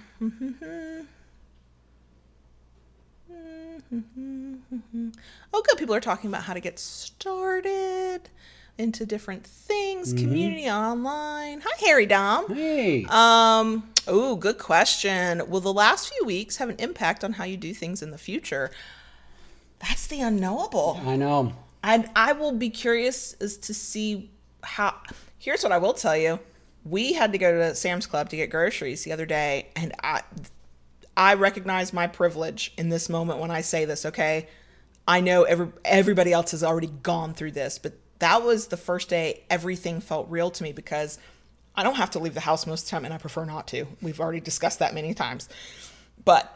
oh, good. People are talking about how to get started into different things, mm-hmm. community online. Hi, Harry Dom. Hey. Um. Oh, good question. Will the last few weeks have an impact on how you do things in the future? That's the unknowable. I know. And I will be curious as to see how. Here's what I will tell you. we had to go to Sam's Club to get groceries the other day, and I I recognize my privilege in this moment when I say this, okay? I know every, everybody else has already gone through this, but that was the first day everything felt real to me because I don't have to leave the house most of the time, and I prefer not to. We've already discussed that many times. But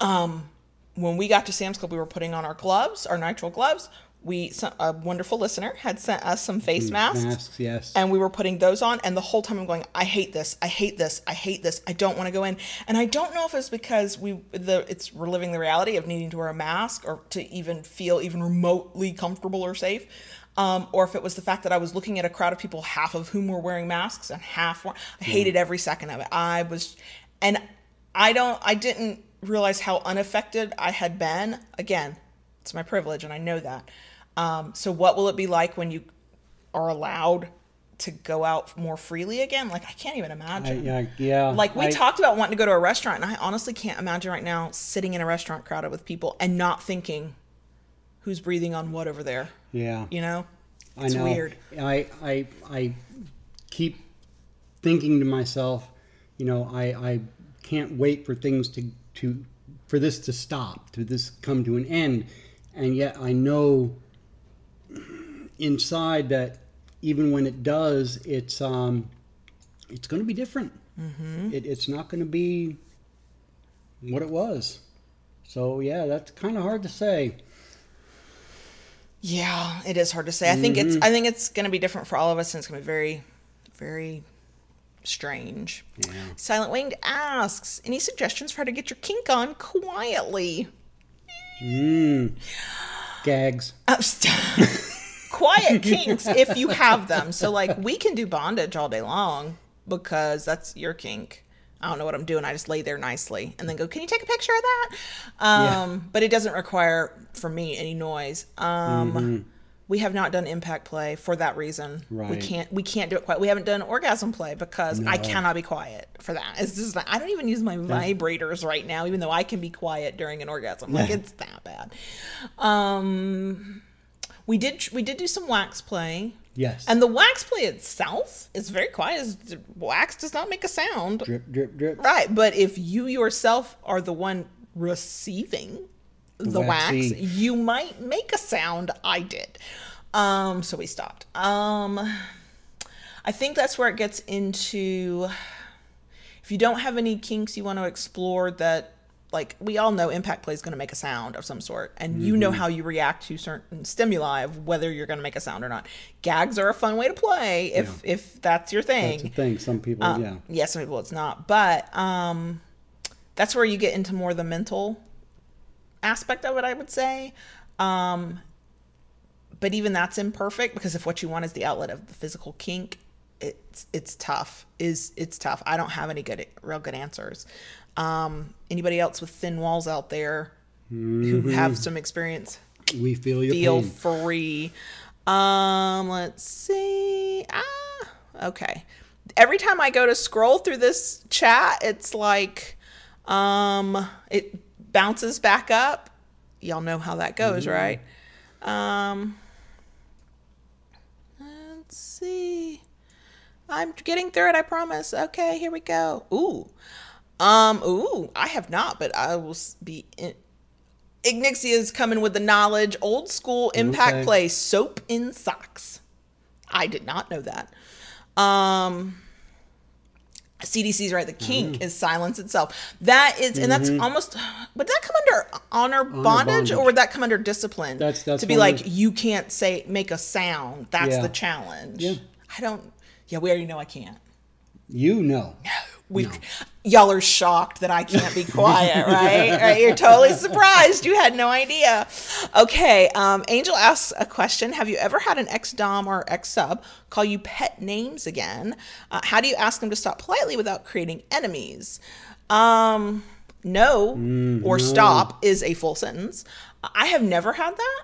um, when we got to Sam's Club, we were putting on our gloves, our nitrile gloves. We, a wonderful listener had sent us some face masks, masks yes. And we were putting those on. And the whole time I'm going, I hate this. I hate this. I hate this. I don't want to go in. And I don't know if it's because we, the, it's we're living the reality of needing to wear a mask or to even feel even remotely comfortable or safe. Um, or if it was the fact that I was looking at a crowd of people, half of whom were wearing masks and half were, I hated yeah. every second of it. I was, and I don't, I didn't realize how unaffected I had been. Again, it's my privilege and I know that. Um, so what will it be like when you are allowed to go out more freely again? Like, I can't even imagine. I, uh, yeah. Like we I, talked about wanting to go to a restaurant, and I honestly can't imagine right now sitting in a restaurant crowded with people and not thinking who's breathing on what over there. Yeah. You know, it's I know. weird. I, I, I keep thinking to myself, you know, I, I can't wait for things to, to, for this to stop, to this come to an end. And yet I know inside that even when it does, it's um, it's going to be different. Mm-hmm. It, it's not going to be what it was. So yeah, that's kind of hard to say. Yeah, it is hard to say. I mm-hmm. think it's I think it's going to be different for all of us, and it's going to be very, very strange. Yeah. Silent Winged asks, any suggestions for how to get your kink on quietly? Mm. Gags. Quiet kinks if you have them. So like we can do bondage all day long because that's your kink. I don't know what I'm doing. I just lay there nicely and then go, can you take a picture of that? Um, yeah. But it doesn't require from me any noise. Um, mm-hmm. We have not done impact play for that reason. Right. We can't we can't do it quiet. We haven't done orgasm play because no. I cannot be quiet for that. It's just, I don't even use my vibrators right now, even though I can be quiet during an orgasm. Like it's that bad. Um, we did we did do some wax play. Yes. And the wax play itself is very quiet. It's, wax does not make a sound. Drip, drip, drip. Right. But if you yourself are the one receiving the Waxy. wax, you might make a sound. I did. Um, so we stopped. Um, I think that's where it gets into, if you don't have any kinks you want to explore that, like we all know impact play is going to make a sound of some sort, and mm-hmm. you know how you react to certain stimuli of whether you're going to make a sound or not. Gags are a fun way to play if, yeah. if that's your thing. That's a thing. Some people, um, yeah. Yeah, some people it's not. But um, that's where you get into more the mental aspect of it, I would say. Um, but even that's imperfect because if what you want is the outlet of the physical kink, it's it's tough. Is it's tough. I don't have any good, real good answers. Um, anybody else with thin walls out there mm-hmm. who have some experience? We feel your feel pain. free. Um, let's see. Ah, okay. Every time I go to scroll through this chat, it's like um, it. bounces back up. Y'all know how that goes, mm-hmm. right? Um, let's see. I'm getting through it, I promise. Okay, here we go. Ooh. Um, ooh, I have not, but I will be... In- Ignixia is coming with the knowledge. Old school impact okay. play. Soap in socks. I did not know that. Um... C D C's right. The kink mm-hmm. is silence itself. That is, and that's mm-hmm. almost. Would that come under honor, honor bondage, bondage, or would that come under discipline? That's, that's to be like you can't say make a sound. That's yeah. the challenge. Yeah. I don't. Yeah, we already know I can't. You know. No, we. No. Y'all are shocked that I can't be quiet, right? Right? You're totally surprised. You had no idea. Okay. Um, Angel asks a question. Have you ever had an ex-dom or ex-sub call you pet names again? Uh, how do you ask them to stop politely without creating enemies? Um, no mm, or no. Stop is a full sentence. I have never had that.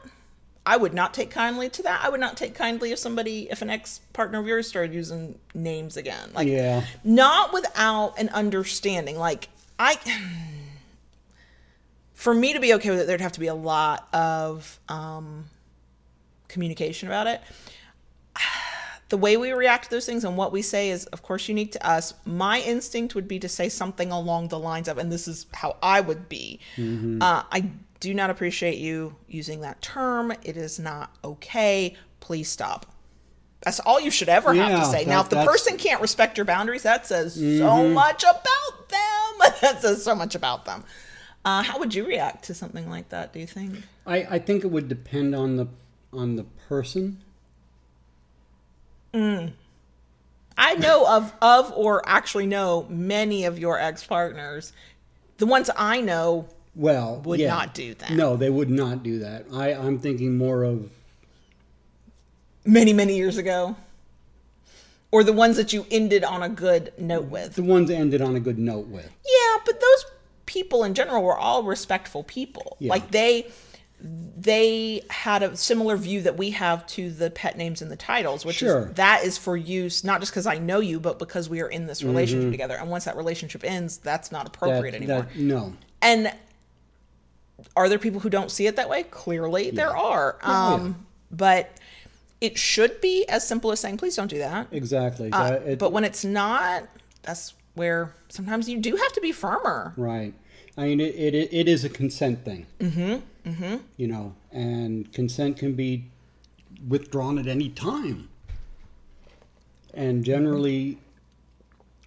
I would not take kindly to that. I would not take kindly if somebody, if an ex-partner of yours started using names again. Like, yeah. Not without an understanding. Like, I, for me to be okay with it, there'd have to be a lot of um, communication about it. The way we react to those things and what we say is, of course, unique to us. My instinct would be to say something along the lines of, and this is how I would be. Mm-hmm. Uh, I do not appreciate you using that term. It is not okay. Please stop. That's all you should ever yeah, have to say. That, now, if the person can't respect your boundaries, that says mm-hmm. so much about them. That says so much about them. Uh, how would you react to something like that, do you think? I, I think it would depend on the on the person. Mm. I know of, of or actually know many of your ex-partners. The ones I know well, would yeah. not do that. No, they would not do that. I, I'm thinking more of... Many, many years ago? Or the ones that you ended on a good note with? The ones that ended on a good note with. Yeah, but those people in general were all respectful people. Yeah. Like they... they had a similar view that we have to the pet names and the titles, which sure. is that is for use, not just because I know you, but because we are in this relationship mm-hmm. together. And once that relationship ends, that's not appropriate that, anymore. That, no. And are there people who don't see it that way? Clearly yeah. there are. Um, yeah. But it should be as simple as saying, please don't do that. Exactly. Uh, that, it, but when it's not, that's where sometimes you do have to be firmer. Right. I mean, it, it, it is a consent thing. Mm-hmm. Mm-hmm. You know, and consent can be withdrawn at any time. And generally,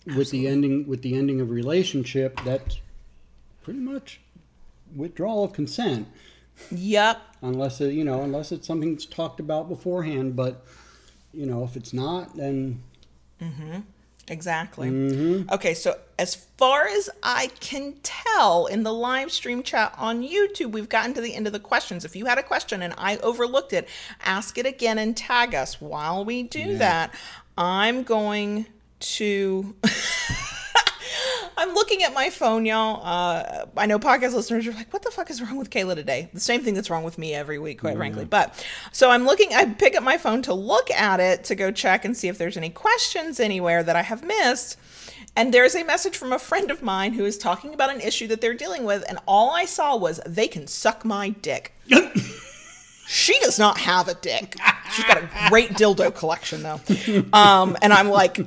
Absolutely. with the ending with the ending of a relationship, that's pretty much withdrawal of consent. Yep. Unless it, you know, unless it's something that's talked about beforehand. But you know, if it's not, then. Mm-hmm. Exactly. Mm-hmm. Okay, so as far as I can tell in the live stream chat on YouTube, we've gotten to the end of the questions. If you had a question and I overlooked it, ask it again and tag us. While we do yeah. that, I'm going to... I'm looking at my phone, y'all. Uh, I know podcast listeners are like, what the fuck is wrong with Kayla today? The same thing that's wrong with me every week, quite mm-hmm. frankly. But so I'm looking, I pick up my phone to look at it, to go check and see if there's any questions anywhere that I have missed. And there's a message from a friend of mine who is talking about an issue that they're dealing with. And all I saw was, they can suck my dick. She does not have a dick. She's got a great dildo collection, though. Um, and I'm like...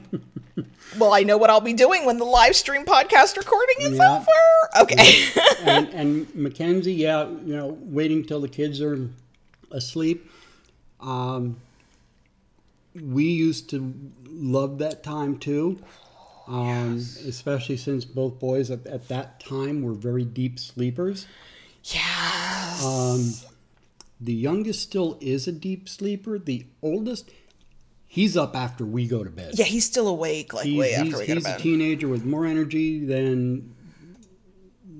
Well, I know what I'll be doing when the live stream podcast recording is yeah. over. Okay. and, and Mackenzie, yeah, you know, waiting till the kids are asleep. Um, we used to love that time too, um, yes. especially since both boys at, at that time were very deep sleepers. Yes. Um, the youngest still is a deep sleeper. The oldest. He's up after we go to bed. Yeah, he's still awake, like he's, way after we go to bed. He's a teenager with more energy than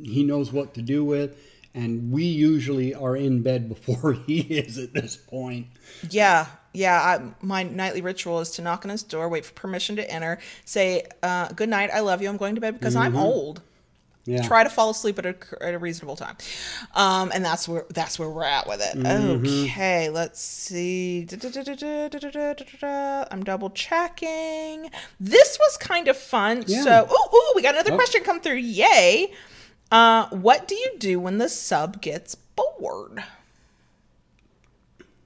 he knows what to do with. And we usually are in bed before he is at this point. Yeah, yeah. I, my nightly ritual is to knock on his door, wait for permission to enter, say, uh, good night, I love you, I'm going to bed because mm-hmm. I'm old. Yeah. Try to fall asleep at a, at a reasonable time. Um, and that's where that's where we're at with it. Mm-hmm. Okay, let's see. Da, da, da, da, da, da, da, da, da. I'm double checking. This was kind of fun. Yeah. So, ooh, ooh, we got another oh. question come through. Yay. Uh, what do you do when the sub gets bored?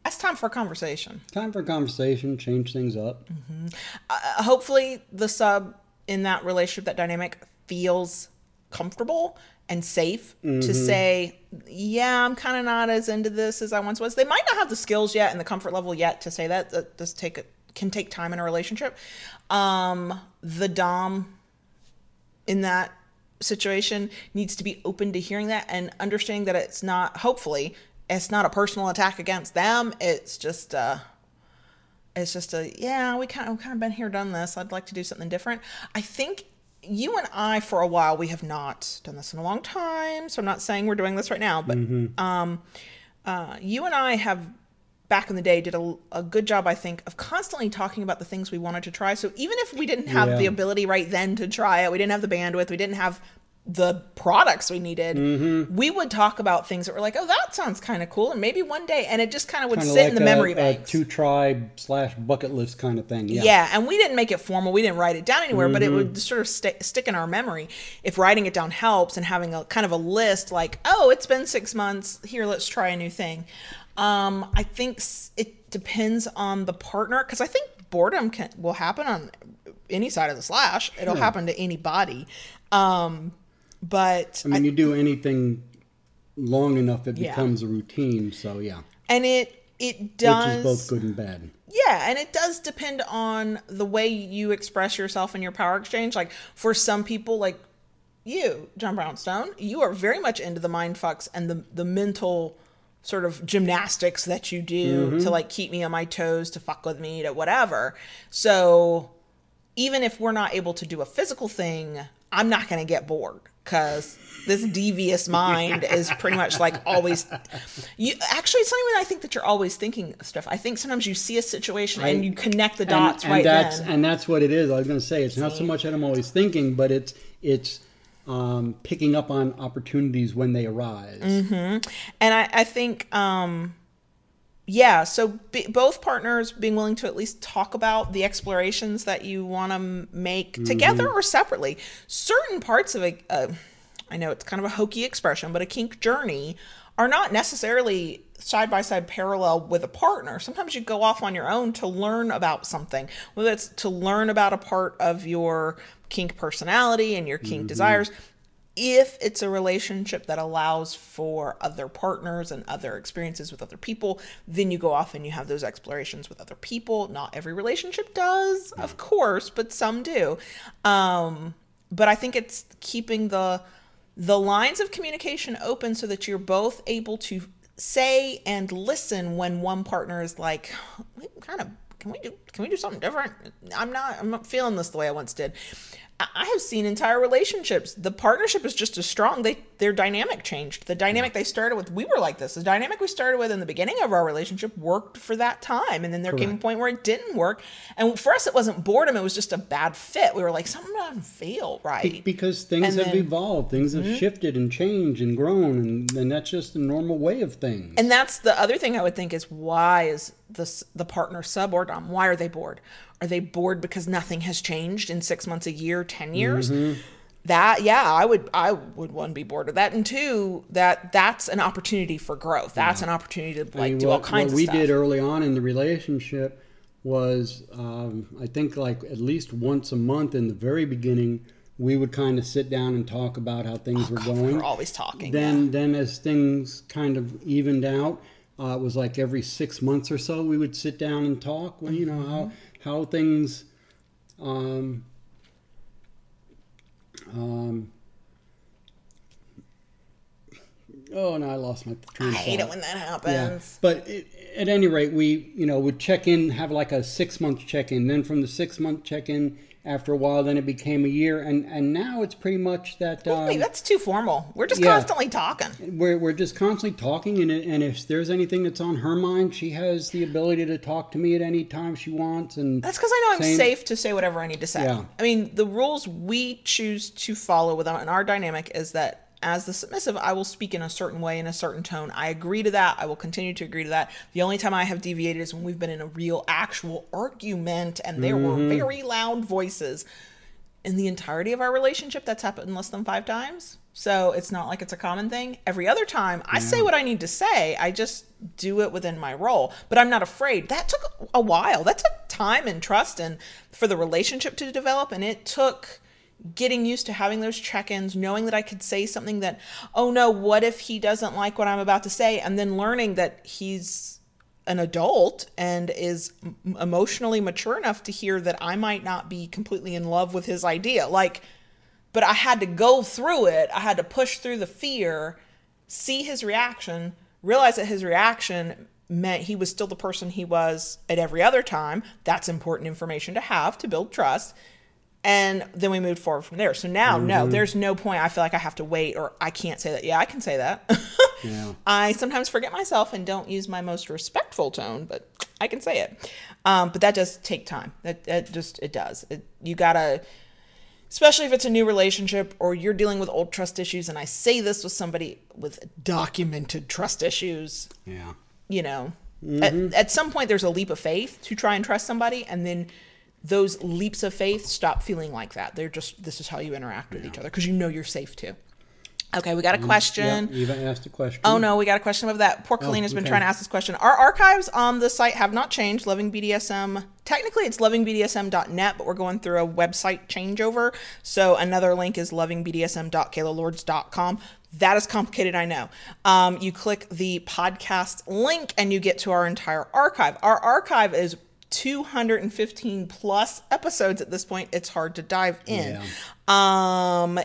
That's time for a conversation. Time for a conversation. Change things up. Mm-hmm. Uh, hopefully the sub in that relationship, that dynamic, feels comfortable and safe mm-hmm. to say, yeah, I'm kind of not as into this as I once was. They might not have the skills yet and the comfort level yet to say that. That does take a, can take time in a relationship. Um, the Dom in that situation needs to be open to hearing that and understanding that it's not, hopefully, it's not a personal attack against them. It's just a, it's just a, yeah, we kind of, kind of been here, done this. I'd like to do something different. I think you and I, for a while, we have not done this in a long time, so I'm not saying we're doing this right now, but mm-hmm. um, uh, you and I have, back in the day, did a, a good job, I think, of constantly talking about the things we wanted to try. So even if we didn't have yeah. the ability right then to try it, we didn't have the bandwidth, we didn't have the products we needed, mm-hmm. we would talk about things that were like, oh, that sounds kind of cool, and maybe one day, and it just kind of would kinda sit like in the a, memory banks. Two tribe slash bucket list kind of thing. Yeah. yeah, and we didn't make it formal. We didn't write it down anywhere, mm-hmm. but it would sort of st- stick in our memory. If writing it down helps and having a kind of a list like, oh, it's been six months. Here, let's try a new thing. Um, I think it depends on the partner, because I think boredom can, will happen on any side of the slash. It'll sure. happen to anybody. Um, but I mean, I, you do anything long enough, it yeah. becomes a routine. So yeah. And it, it does. Which is both good and bad. Yeah. And it does depend on the way you express yourself in your power exchange. Like for some people, like you, John Brownstone, you are very much into the mind fucks and the, the mental sort of gymnastics that you do mm-hmm. to like keep me on my toes, to fuck with me, to whatever. So even if we're not able to do a physical thing, I'm not going to get bored because this devious mind is pretty much like always. You actually, it's not even I think that you're always thinking stuff. I think sometimes you see a situation I, and you connect the dots and, and right that's, then. And that's what it is. I was going to say it's see? not so much that I'm always thinking, but it's it's um, picking up on opportunities when they arise. Mm-hmm. And I, I think, um, yeah. So be, both partners being willing to at least talk about the explorations that you want to make mm-hmm. together or separately. Certain parts of a, a, I know it's kind of a hokey expression, but a kink journey are not necessarily side by side parallel with a partner. Sometimes you go off on your own to learn about something, whether it's to learn about a part of your kink personality and your kink mm-hmm. desires. If it's a relationship that allows for other partners and other experiences with other people, then you go off and you have those explorations with other people. Not every relationship does, of course, but some do. Um, but I think it's keeping the the lines of communication open so that you're both able to say and listen when one partner is like, kind of, can we do can we do something different? I'm not I'm not feeling this the way I once did. I have seen entire relationships. The partnership is just as strong. They their dynamic changed. The dynamic they started with, we were like this. The dynamic we started with in the beginning of our relationship worked for that time. And then there Correct. came a point where it didn't work. And for us, it wasn't boredom. It was just a bad fit. We were like, something doesn't feel right. Because things and have then, evolved. Things have mm-hmm. shifted and changed and grown. And, and that's just the normal way of things. And that's the other thing I would think is, why is this, the partner sub or dom, why are they bored? Are they bored because nothing has changed in six months, a year, ten years? Mm-hmm. That, yeah, I would, I would one, be bored of that. And two, that that's an opportunity for growth. That's yeah. an opportunity to like I mean, do what, all kinds of stuff. What we did early on in the relationship was, um, I think like at least once a month in the very beginning, we would kind of sit down and talk about how things oh, were God, going. We were always talking. Then, yeah. then as things kind of evened out, uh, it was like every six months or so, we would sit down and talk. Well, you know, mm-hmm. how... how things um, um, oh no I lost my train of thought. I hate it when that happens. Yeah. But it, at any rate, we you know would check in, have like a six month check in, then from the six month check in after a while then it became a year, and, and now it's pretty much that um, wait, that's too formal. We're just yeah, constantly talking. We're we're just constantly talking, and and if there's anything that's on her mind, she has the ability to talk to me at any time she wants, and that's because I know same. I'm safe to say whatever I need to say. Yeah. I mean, the rules we choose to follow with our, in our dynamic is that as the submissive, I will speak in a certain way, in a certain tone. I agree to that. I will continue to agree to that. The only time I have deviated is when we've been in a real, actual argument, and there mm-hmm. were very loud voices. In the entirety of our relationship, that's happened less than five times. So it's not like it's a common thing. Every other time, I yeah. say what I need to say. I just do it within my role. But I'm not afraid. That took a while. That took time and trust and for the relationship to develop, and it took... getting used to having those check-ins, knowing that I could say something that, oh no, what if he doesn't like what I'm about to say? And then learning that he's an adult and is m- emotionally mature enough to hear that I might not be completely in love with his idea. Like, but I had to go through it. I had to push through the fear, see his reaction, realize that his reaction meant he was still the person he was at every other time. That's important information to have to build trust. And then we moved forward from there. So now, mm-hmm. no, there's no point. I feel like I have to wait or I can't say that. Yeah, I can say that. yeah. I sometimes forget myself and don't use my most respectful tone, but I can say it. Um, but that does take time. That, that just, it does. It, you got to, especially if it's a new relationship or you're dealing with old trust issues. And I say this with somebody with documented trust issues. Yeah. You know, mm-hmm. at, at some point there's a leap of faith to try and trust somebody. And then those leaps of faith stop feeling like that. They're just, this is how you interact with yeah. each other because you know you're safe to. Okay, we got a question. Yeah, Eva asked a question. Oh, no, we got a question of that. Poor Kalina's oh, okay. been trying to ask this question. Our archives on the site have not changed. Loving B D S M. Technically, it's loving b d s m dot net, but we're going through a website changeover. So another link is loving b d s m dot kayla lords dot com. That is complicated, I know. Um, you click the podcast link, and you get to our entire archive. Our archive is two hundred fifteen plus episodes at this point. It's hard to dive in. Yeah. Um.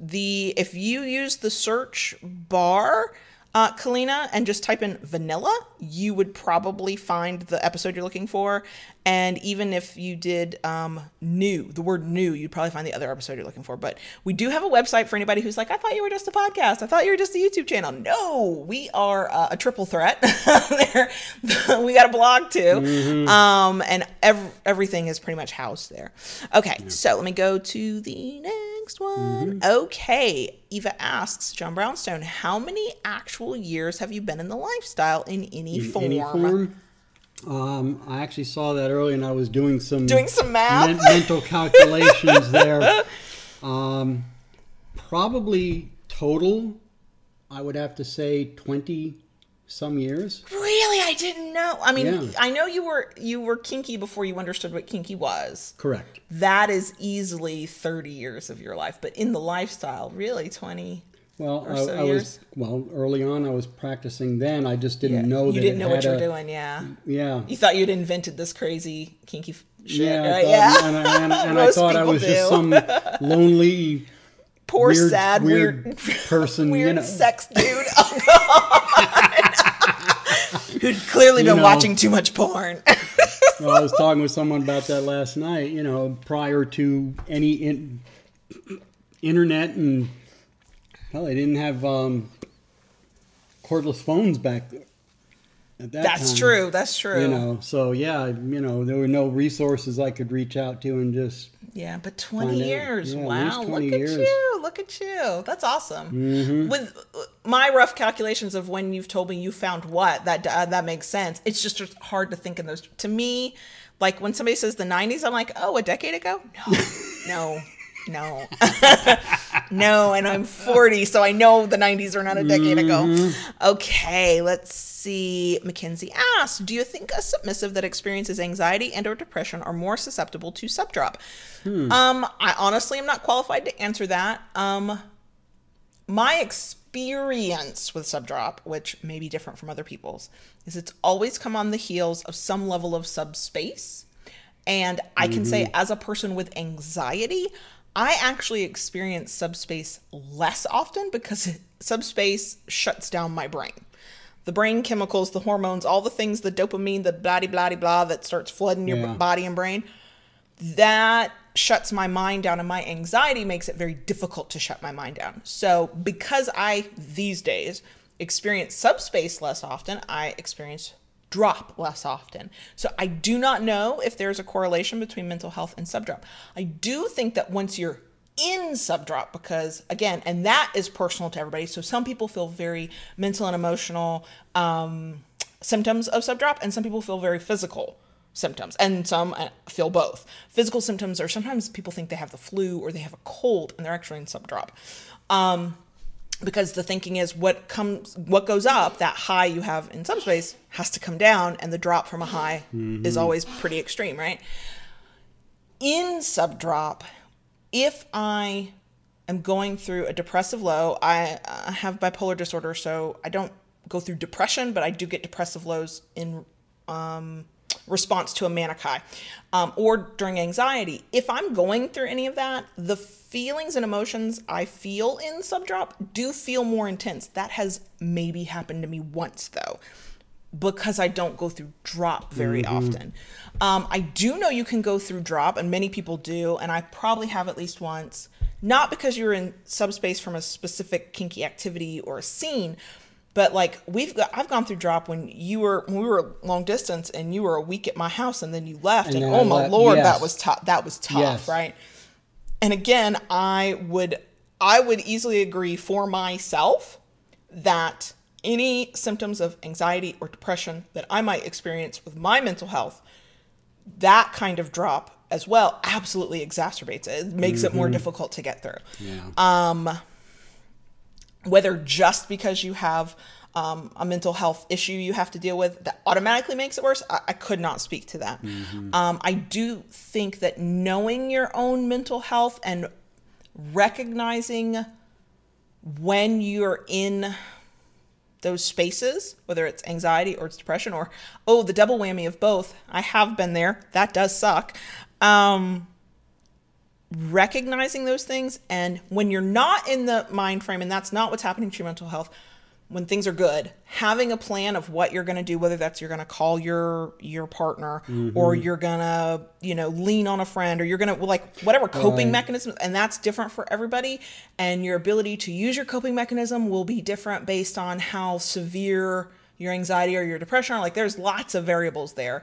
The if you use the search bar, uh, Kalina, and just type in vanilla, you would probably find the episode you're looking for. And even if you did um, new, the word new, you'd probably find the other episode you're looking for. But we do have a website for anybody who's like, I thought you were just a podcast. I thought you were just a YouTube channel. No, we are uh, a triple threat. There, we got a blog too. Mm-hmm. Um, and ev- everything is pretty much housed there. Okay, yeah. So let me go to the next one. Mm-hmm. Okay, Eva asks, John Brownstone, how many actual years have you been in the lifestyle in any in form? Any form? Um, I actually saw that early, and I was doing some doing some math, men- mental calculations there. Um, probably total, I would have to say twenty some years. Really, I didn't know. I mean, yeah. I know you were you were kinky before you understood what kinky was. Correct. That is easily thirty years of your life, but in the lifestyle, really twenty. Well, I, so I was well early on. I was practicing then. I just didn't yeah. know you that you didn't it know what you were doing. Yeah, yeah. You thought you'd invented this crazy kinky f- shit, yeah, right? Yeah, and, and, and, and I thought I was do. just some lonely, poor, weird, sad, weird, weird person, weird you know. sex dude. Oh God, who'd clearly you been know, watching too much porn. Well, I was talking with someone about that last night. You know, prior to any in- internet and. Hell, they didn't have um, cordless phones back at that That's time, true. That's true. You know, so yeah, you know, there were no resources I could reach out to and just yeah. But twenty years, yeah, wow! twenty look years. at you, look at you. That's awesome. Mm-hmm. With my rough calculations of when you've told me you found what, that uh, that makes sense. It's just hard to think in those. To me, like when somebody says the nineties, I'm like, oh, a decade ago? No, no. No, no, and I'm forty, so I know the nineties are not a decade ago. Okay, let's see. Mackenzie asks, do you think a submissive that experiences anxiety and or depression are more susceptible to sub drop? Hmm. Um, I honestly am not qualified to answer that. Um, my experience with sub drop, which may be different from other people's, is it's always come on the heels of some level of subspace. And I can mm-hmm. say as a person with anxiety, I actually experience subspace less often because subspace shuts down my brain. The brain chemicals, the hormones, all the things, the dopamine, the blah, blah, blah, that starts flooding your yeah. body and brain, that shuts my mind down. And my anxiety makes it very difficult to shut my mind down. So because I, these days, experience subspace less often, I experience drop less often. So I do not know if there's a correlation between mental health and subdrop. I do think that once you're in subdrop, because again, and that is personal to everybody. So some people feel very mental and emotional um, symptoms of subdrop, and some people feel very physical symptoms, and some feel both. Physical symptoms are sometimes people think they have the flu or they have a cold and they're actually in subdrop. Um, Because the thinking is what comes, what goes up, that high you have in subspace has to come down, and the drop from a high mm-hmm. is always pretty extreme, right? In subdrop, if I am going through a depressive low, I uh, have bipolar disorder, so I don't go through depression, but I do get depressive lows in um, response to a manic high um, or during anxiety. If I'm going through any of that, the feelings and emotions I feel in subdrop do feel more intense. That has maybe happened to me once though, because I don't go through drop very mm-hmm. often. Um, I do know you can go through drop, and many people do, and I probably have at least once, not because you're in subspace from a specific kinky activity or a scene, but like we've got, I've gone through drop when you were, when we were long distance and you were a week at my house and then you left, and, and oh I my left. Lord, yes. that was tough. That was tough, yes. right? And again, I would I would easily agree for myself that any symptoms of anxiety or depression that I might experience with my mental health, that kind of drop as well absolutely exacerbates it. It makes mm-hmm. it more difficult to get through. Yeah. Um, whether just because you have um, a mental health issue you have to deal with that automatically makes it worse, I, I could not speak to that. Mm-hmm. Um, I do think that knowing your own mental health and recognizing when you're in those spaces, whether it's anxiety or it's depression or, oh, the double whammy of both. I have been there. That does suck. Um, recognizing those things. And when you're not in the mind frame and that's not what's happening to your mental health, when things are good, having a plan of what you're going to do, whether that's you're going to call your your partner mm-hmm. or you're going to, you know, lean on a friend or you're going to like whatever coping right. mechanism. And that's different for everybody. And your ability to use your coping mechanism will be different based on how severe your anxiety or your depression are. Like there's lots of variables there.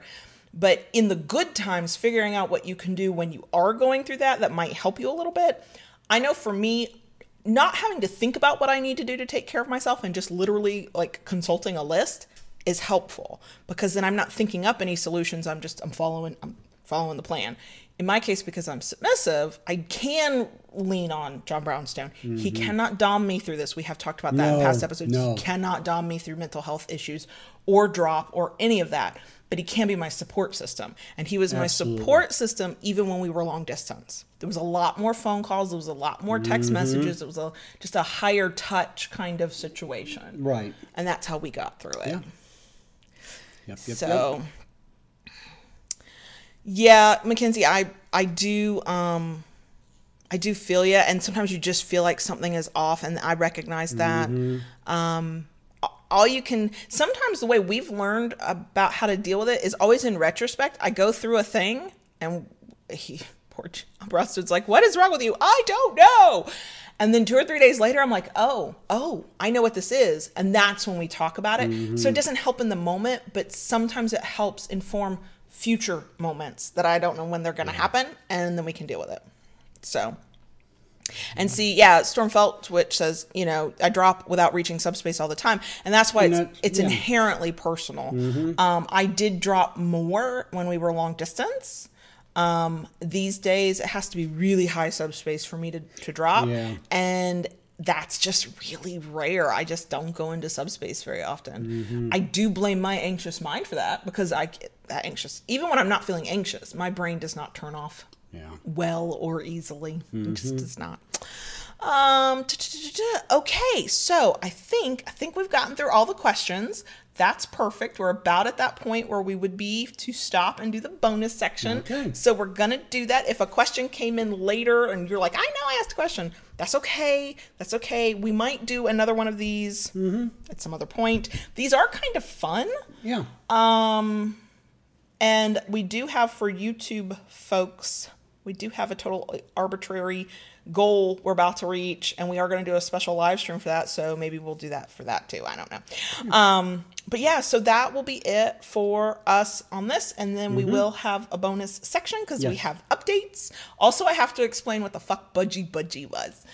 But in the good times, figuring out what you can do when you are going through that, that might help you a little bit. I know for me, not having to think about what I need to do to take care of myself and just literally like consulting a list is helpful because then I'm not thinking up any solutions. I'm just, I'm following, I'm following the plan. In my case, because I'm submissive, I can lean on John Brownstone. Mm-hmm. He cannot dom me through this. We have talked about that no, in past episodes. No. He cannot dom me through mental health issues or drop or any of that, but he can be my support system. And he was Absolutely. my support system even when we were long distance. There was a lot more phone calls. There was a lot more text mm-hmm. messages. It was a, just a higher touch kind of situation. Right. And that's how we got through it. Yeah. Yep, yep, so... Yep. Yeah, Mackenzie, I, I do, um, I do feel you. And sometimes you just feel like something is off and I recognize that. Mm-hmm. Um, all you can, sometimes the way we've learned about how to deal with it is always in retrospect. I go through a thing and he, poor Brownstone's like, what is wrong with you? I don't know. And then two or three days later, I'm like, oh, oh, I know what this is. And that's when we talk about it. Mm-hmm. So it doesn't help in the moment, but sometimes it helps inform future moments that I don't know when they're going to yeah. happen, and then we can deal with it. So, and see, yeah, Stormfelt Witch says, you know, I drop without reaching subspace all the time, and that's why and it's, that, it's yeah. inherently personal. Mm-hmm. Um, I did drop more when we were long distance. Um, these days, it has to be really high subspace for me to to drop, yeah. and that's just really rare. I just don't go into subspace very often. Mm-hmm. I do blame my anxious mind for that because I get that anxious. Even when I'm not feeling anxious, my brain does not turn off yeah. well or easily. Mm-hmm. It just does not. Um, okay, so I think I think we've gotten through all the questions. That's perfect. We're about at that point where we would be to stop and do the bonus section. Okay. So we're going to do that. If a question came in later and you're like, I know I asked a question. That's okay. That's okay. We might do another one of these mm-hmm. at some other point. These are kind of fun. Yeah. Um, and we do have for YouTube folks, we do have a total arbitrary goal we're about to reach, and we are going to do a special live stream for that. So maybe we'll do that for that too. I don't know. Um, but yeah, so that will be it for us on this. And then mm-hmm. we will have a bonus section because yes. we have updates. Also, I have to explain what the fuck Budgie Budgie was.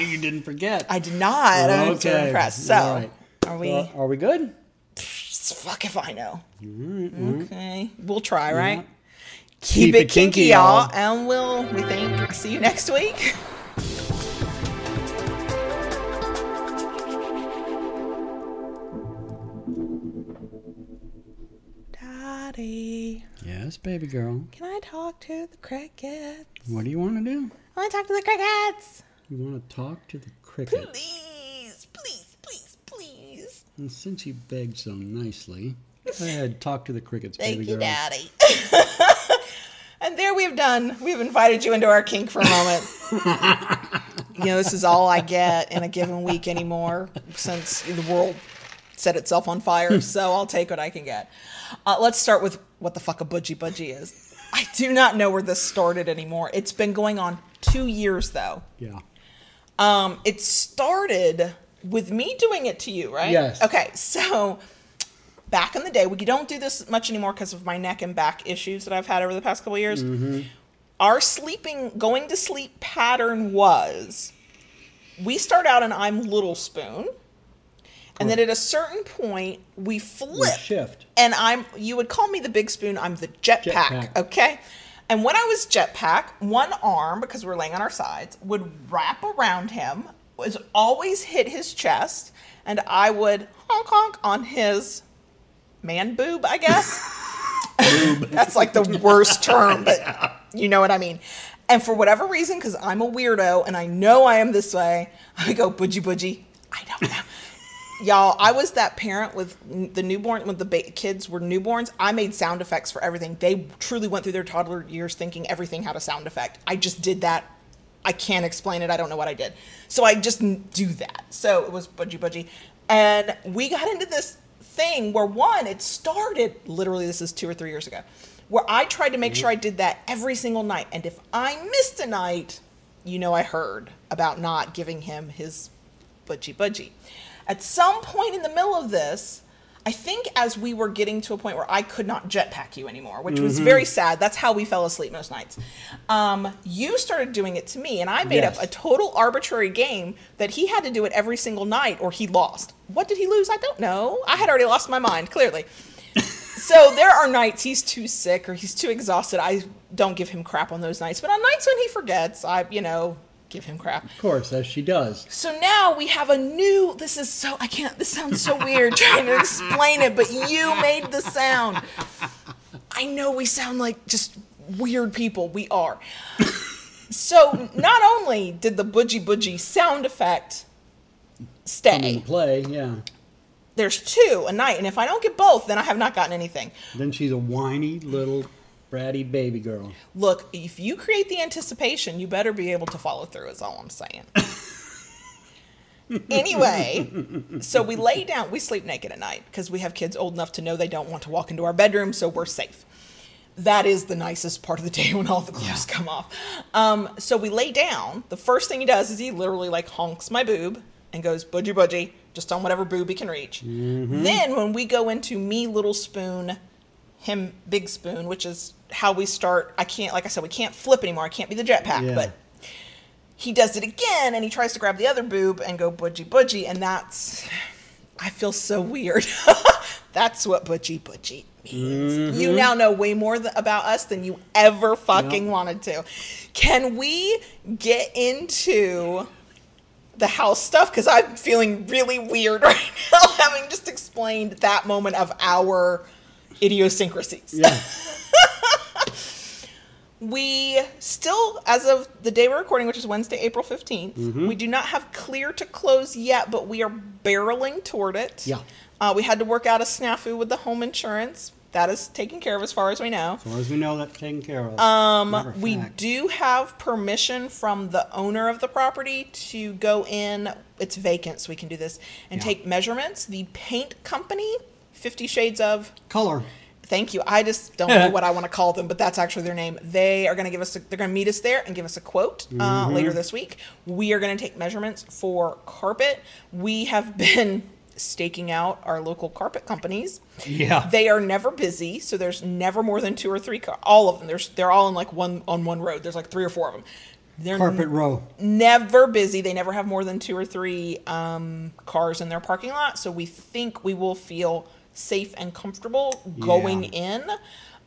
You didn't forget. I did not. Okay. I'm so impressed. So right. are we, well, are we good? Fuck if I know. Mm-hmm. Okay. We'll try. Right. Yeah. Keep, Keep it kinky, kinky y'all, and we'll, we think, see you next week. Daddy. Yes, baby girl. Can I talk to the crickets? What do you want to do? I want to talk to the crickets. You want to talk to the crickets? Please, please, please, please. And since you begged so nicely, go ahead, talk to the crickets, baby girl. Thank you, Daddy. And there we have done. We have invited you into our kink for a moment. You know, this is all I get in a given week anymore since the world set itself on fire. So I'll take what I can get. Uh, let's start with what the fuck a budgie budgie is. I do not know where this started anymore. It's been going on two years, though. Yeah. Um, it started with me doing it to you, right? Yes. Okay, so... back in the day, we don't do this much anymore because of my neck and back issues that I've had over the past couple of years. Mm-hmm. Our sleeping, going to sleep pattern was, we start out and I'm little spoon. Correct. And then at a certain point, we flip. We shift. And I'm, you would call me the big spoon, I'm the jetpack, jet okay? And when I was jetpack, one arm, because we're laying on our sides, would wrap around him was always hit his chest, and I would honk honk on his man boob, I guess. That's like the worst term, but you know what I mean. And for whatever reason, because I'm a weirdo and I know I am this way, I go budgie budgie. I don't know. Y'all, I was that parent with the newborn, when the ba- kids were newborns, I made sound effects for everything. They truly went through their toddler years thinking everything had a sound effect. I just did that. I can't explain it. I don't know what I did. So I just do that. So it was budgie budgie. And we got into this thing where, one, it started, literally this is two or three years ago, where I tried to make mm-hmm. sure I did that every single night. And if I missed a night, you know, I heard about not giving him his budgie budgie. At some point in the middle of this, I think as we were getting to a point where I could not jetpack you anymore, which mm-hmm. was very sad. That's how we fell asleep most nights. Um, you started doing it to me, and I made yes. up a total arbitrary game that he had to do it every single night or he lost. What did he lose? I don't know. I had already lost my mind, clearly. So there are nights he's too sick or he's too exhausted. I don't give him crap on those nights. But on nights when he forgets, I, you know... give him crap, of course, as she does. So now we have a new, this is so, I can't, this sounds so weird trying to explain it, but you made the sound. I know we sound like just weird people, we are. So not only did the budgie budgie sound effect stay in play, yeah, there's two a night, and if I don't get both, then I have not gotten anything. Then she's a whiny little bratty baby girl. Look, if you create the anticipation, you better be able to follow through, is all I'm saying. Anyway, so we lay down, we sleep naked at night because we have kids old enough to know they don't want to walk into our bedroom, so we're safe. That is the nicest part of the day when all the clothes yeah. come off. Um, so we lay down. The first thing he does is he literally like honks my boob and goes budgie budgie, just on whatever boob he can reach. Mm-hmm. Then when we go into me little spoon, him big spoon, which is how we start. I can't, like I said, we can't flip anymore. I can't be the jetpack, yeah. but he does it again and he tries to grab the other boob and go budgie budgie. And that's, I feel so weird. That's what budgie budgie means. Mm-hmm. You now know way more th- about us than you ever fucking yep. wanted to. Can we get into the house stuff? Because I'm feeling really weird right now, having just explained that moment of our idiosyncrasies. Yeah. We still, as of the day we're recording, which is Wednesday, April fifteenth, mm-hmm. we do not have clear to close yet, but we are barreling toward it. Yeah. Uh, we had to work out a snafu with the home insurance. That is taken care of as far as we know. As far as we know, that's taken care of. Um, we do have permission from the owner of the property to go in. It's vacant, so we can do this. And yeah. take measurements. The paint company, fifty Shades of Color. Thank you. I just don't know what I want to call them, but that's actually their name. They are going to give us, a, they're going to meet us there and give us a quote uh, mm-hmm. later this week. We are going to take measurements for carpet. We have been staking out our local carpet companies. Yeah. They are never busy. So there's never more than two or three, car- all of them. There's, they're all in like one, on one road. There's like three or four of them. They're carpet row. N- never busy. They never have more than two or three um, cars in their parking lot. So we think we will feel safe and comfortable going yeah. in.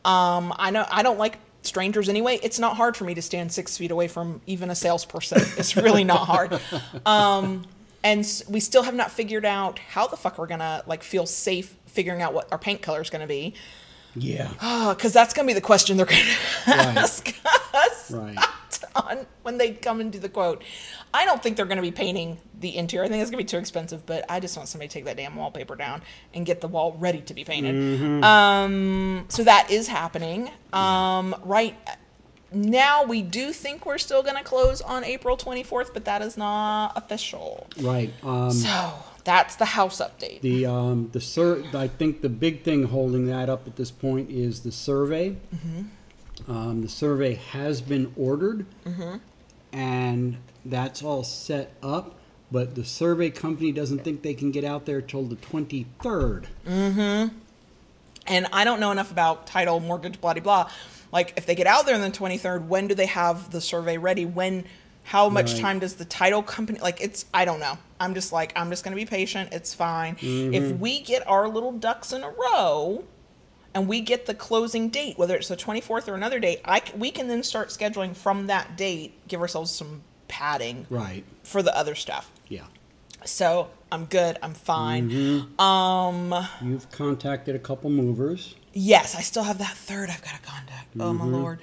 Um, I know I don't like strangers anyway. It's not hard for me to stand six feet away from even a salesperson. It's really not hard. Um, and we still have not figured out how the fuck we're gonna like feel safe figuring out what our paint color is gonna be. Yeah. Oh, because that's gonna be the question they're gonna right. ask us right. on when they come and do the quote. I don't think they're going to be painting the interior. I think it's going to be too expensive, but I just want somebody to take that damn wallpaper down and get the wall ready to be painted. Mm-hmm. Um, so that is happening. Um, right now, we do think we're still going to close on April twenty-fourth, but that is not official. Right. Um, so that's the house update. The um, the sur- I think the big thing holding that up at this point is the survey. Mm-hmm. Um, the survey has been ordered, mm-hmm. and that's all set up, but the survey company doesn't think they can get out there till the twenty-third. Mm-hmm. And I don't know enough about title, mortgage, blah, blah, blah. Like, if they get out there on the twenty-third, when do they have the survey ready? When, how much right. time does the title company, like, it's, I don't know. I'm just like, I'm just going to be patient. It's fine. Mm-hmm. If we get our little ducks in a row and we get the closing date, whether it's the twenty-fourth or another date, I, we can then start scheduling from that date, give ourselves some padding right. for the other stuff. Yeah. So I'm good. I'm fine. Mm-hmm. Um, You've contacted a couple movers. Yes. I still have that third I've got to contact. Mm-hmm. Oh, my Lord.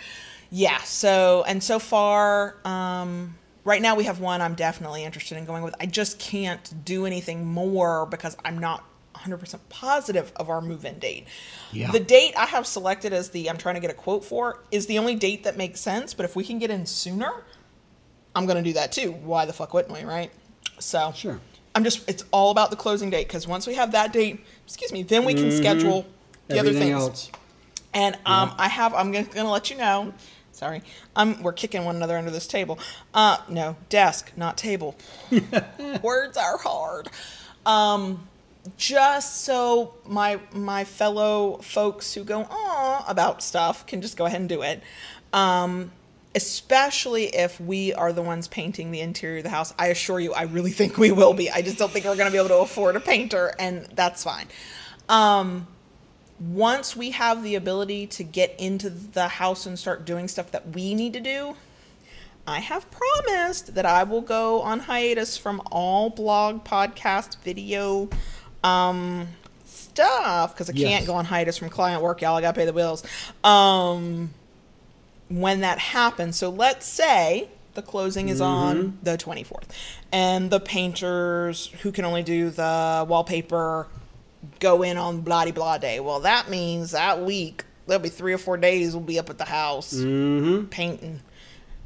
Yeah. So, and so far, um, right now we have one I'm definitely interested in going with. I just can't do anything more because I'm not one hundred percent positive of our move-in date. Yeah. The date I have selected as the I'm trying to get a quote for is the only date that makes sense. But if we can get in sooner, I'm going to do that too. Why the fuck wouldn't we, right? So sure. I'm just, it's all about the closing date. Because once we have that date, excuse me, then we can mm-hmm. schedule the Everything other things. Else. And um, yeah. I have, I'm going to let you know. Sorry. Um, we're kicking one another under this table. Uh, no, desk, not table. Words are hard. Um, just so my, my fellow folks who go on about stuff can just go ahead and do it. Um, especially if we are the ones painting the interior of the house. I assure you, I really think we will be. I just don't think we're going to be able to afford a painter, and that's fine. Um, once we have the ability to get into the house and start doing stuff that we need to do, I have promised that I will go on hiatus from all blog, podcast, video, um, stuff, because I yes. can't go on hiatus from client work, y'all. I got to pay the bills. Um... when that happens. So let's say the closing is mm-hmm. on the twenty-fourth and the painters who can only do the wallpaper go in on blah blah day. Well, that means that week, there'll be three or four days we'll be up at the house mm-hmm. painting,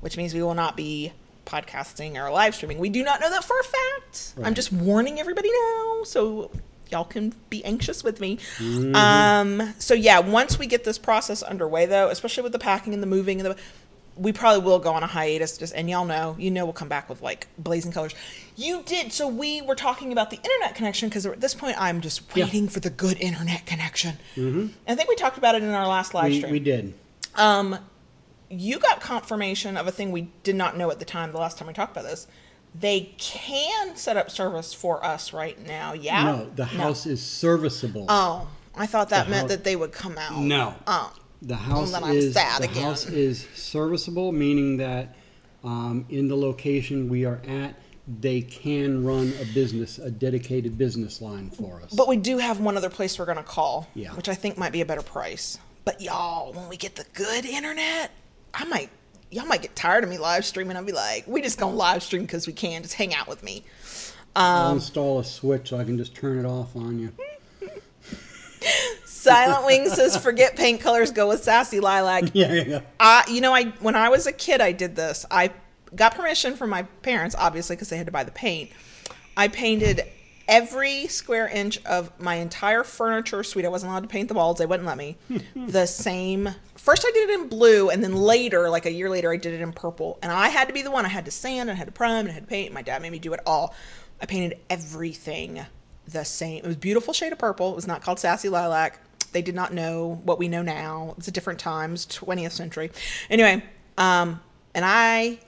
which means we will not be podcasting or live streaming. We do not know that for a fact. Right. I'm just warning everybody now. So y'all can be anxious with me. Mm-hmm. Um, so yeah, once we get this process underway though, especially with the packing and the moving and the, we probably will go on a hiatus just, and y'all know, you know, we'll come back with like blazing colors. You did. So we were talking about the internet connection, because at this point I'm just waiting yeah. for the good internet connection. Mm-hmm. I think we talked about it in our last live we, stream. We did. Um, you got confirmation of a thing we did not know at the time, the last time we talked about this. They can set up service for us right now, yeah? No, the house no. is serviceable. Oh, I thought that the meant house, that they would come out. No. Oh, the house well, then I'm is, sad the again. house is serviceable, meaning that um, in the location we are at, they can run a business, a dedicated business line for us. But we do have one other place we're going to call, yeah. which I think might be a better price. But y'all, when we get the good internet, I might... y'all might get tired of me live streaming. I'll be like, we just gonna live stream because we can. Just hang out with me. Um, I'll install a switch so I can just turn it off on you. Silent Wing says, forget paint colors, go with sassy lilac. Yeah, yeah, yeah. I, you know, I when I was a kid, I did this. I got permission from my parents, obviously, because they had to buy the paint. I painted every square inch of my entire furniture suite. I wasn't allowed to paint the walls. They wouldn't let me. The same. First I did it in blue, and then later, like a year later, I did it in purple. And I had to be the one. I had to sand, and I had to prime, and I had to paint. My dad made me do it all. I painted everything the same. It was a beautiful shade of purple. It was not called Sassy Lilac. They did not know what we know now. It's a different times, twentieth century. Anyway, um, and I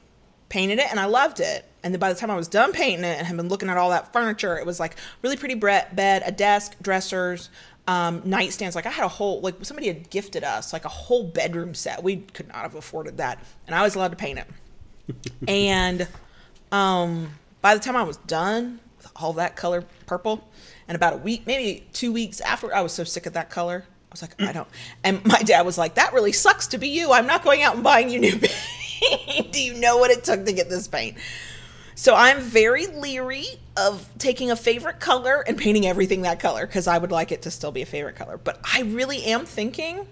painted it, and I loved it. And then by the time I was done painting it and had been looking at all that furniture, it was like really pretty bed, a desk, dressers, um, nightstands. Like I had a whole, like somebody had gifted us like a whole bedroom set. We could not have afforded that. And I was allowed to paint it. And um, by the time I was done with all that color purple, and about a week, maybe two weeks after, I was so sick of that color. I was like, I don't. And my dad was like, that really sucks to be you. I'm not going out and buying you new paint. Do you know what it took to get this paint? So I'm very leery of taking a favorite color and painting everything that color, because I would like it to still be a favorite color. But I really am thinking,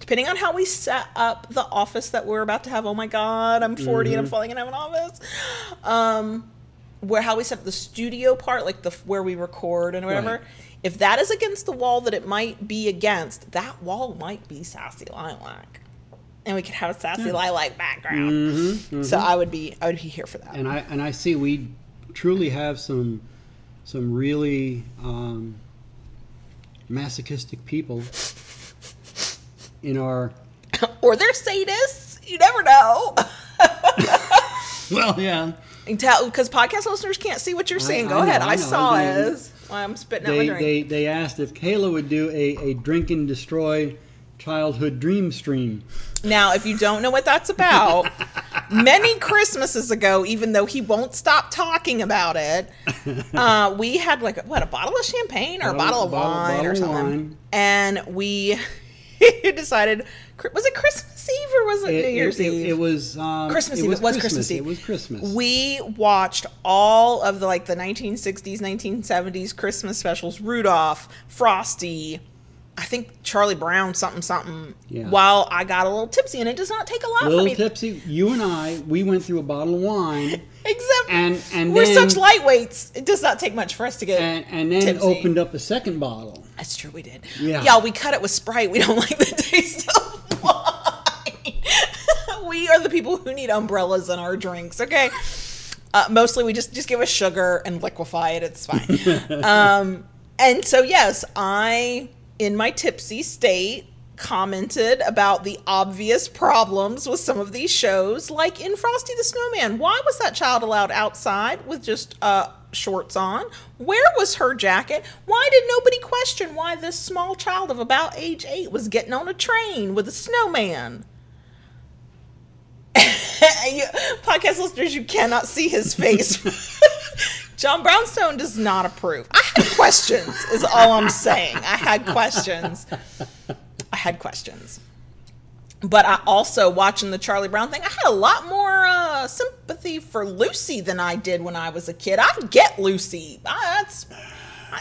depending on how we set up the office that we're about to have, oh my God, I'm forty mm-hmm. and I'm falling and I have an office. Um, where how we set up the studio part, like the where we record and whatever. Right. If that is against the wall that it might be against, that wall might be Sassy Lilac. And we could have a sassy yeah. lilac background. Mm-hmm, mm-hmm. So I would be I would be here for that. And I and I see we truly have some some really um, masochistic people in our or they're sadists. You never know. Well, yeah. Because podcast listeners can't see what you're seeing. I, Go I ahead. Know, I, I know. saw it. I'm spitting they, out my drink. They they asked if Kayla would do a, a drink and destroy childhood dream stream. Now, if you don't know what that's about, many Christmases ago, even though he won't stop talking about it, uh, we had like, what, a bottle of champagne or bottle, a bottle of bottle, wine bottle or something. Wine. And we decided, was it Christmas Eve or was it, it New Year's it, Eve? It, it was um, Christmas Eve. It was, it was Christmas, Christmas Eve. It was Christmas. We watched all of the like the nineteen sixties, nineteen seventies Christmas specials, Rudolph, Frosty, I think Charlie Brown, something, something, yeah. While I got a little tipsy, and it does not take a lot for me. A little tipsy. You and I, we went through a bottle of wine. Except and, and we're then, such lightweights, it does not take much for us to get and, and then tipsy. Opened up a second bottle. That's true, we did. Yeah. Yeah, we cut it with Sprite. We don't like the taste of wine. We are the people who need umbrellas in our drinks, okay? Uh, mostly we just, just give us sugar and liquefy it. It's fine. um, and so, yes, I... in my tipsy state, commented about the obvious problems with some of these shows, like in Frosty the Snowman. Why was that child allowed outside with just uh, shorts on? Where was her jacket? Why did nobody question why this small child of about age eight was getting on a train with a snowman? You, podcast listeners, you cannot see his face. John Brownstone does not approve. I had questions, is all I'm saying. I had questions. I had questions. But I also, watching the Charlie Brown thing, I had a lot more uh, sympathy for Lucy than I did when I was a kid. I get Lucy. I, that's, I,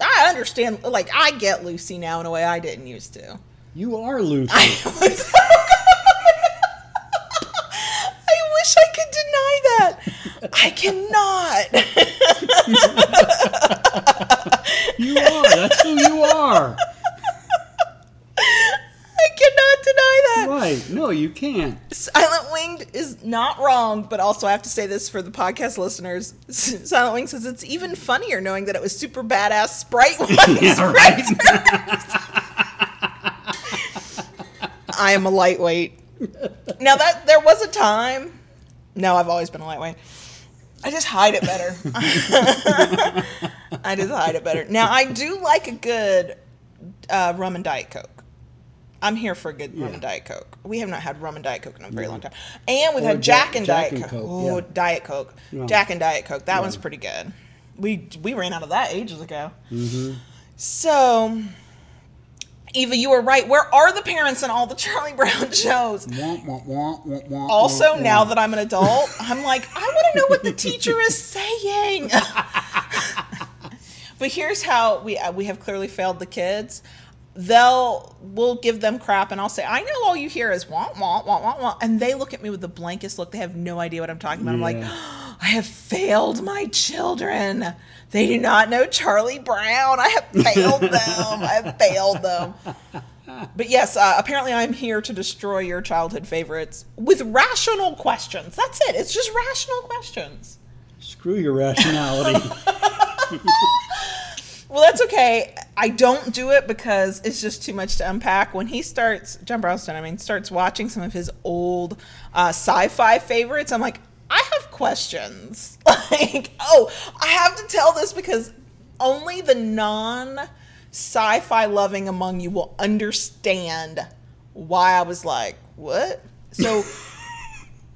I understand. Like, I get Lucy now in a way I didn't used to. You are Lucy. I was, I could deny that. I cannot. You are. That's who you are. I cannot deny that. Right. No, you can't. Silent Winged is not wrong, but also I have to say this for the podcast listeners. Silent Winged says it's even funnier knowing that it was super badass Sprite. Yeah, right. I am a lightweight. Now, that there was a time... No, I've always been a lightweight. I just hide it better. I just hide it better. Now, I do like a good uh, rum and Diet Coke. I'm here for a good yeah. rum and Diet Coke. We have not had rum and Diet Coke in a very yeah. long time. And we've or had Jack, Jack and Jack Diet and Coke. Coke. Oh, yeah. Diet Coke. Yeah. Jack and Diet Coke. That yeah. one's pretty good. We we ran out of that ages ago. Mm-hmm. So... Eva, you were right. Where are the parents in all the Charlie Brown shows? Wah, wah, wah, wah, wah, also, wah, now wah. That I'm an adult, I'm like, I want to know what the teacher is saying. But here's how we uh, we have clearly failed the kids. They'll we'll give them crap, and I'll say, I know all you hear is wah, wah, wah, wah, wah. And they look at me with the blankest look. They have no idea what I'm talking about. Yeah. I'm like, oh, I have failed my children. They do not know Charlie Brown. I have failed them. I have failed them. But yes, uh, apparently I'm here to destroy your childhood favorites with rational questions. That's it. It's just rational questions. Screw your rationality. Well, that's okay. I don't do it because it's just too much to unpack. When he starts, John Brownstone, I mean, starts watching some of his old uh, sci-fi favorites, I'm like, I have questions. Like, oh, I have to tell this because only the non-sci-fi loving among you will understand why I was like, what? So...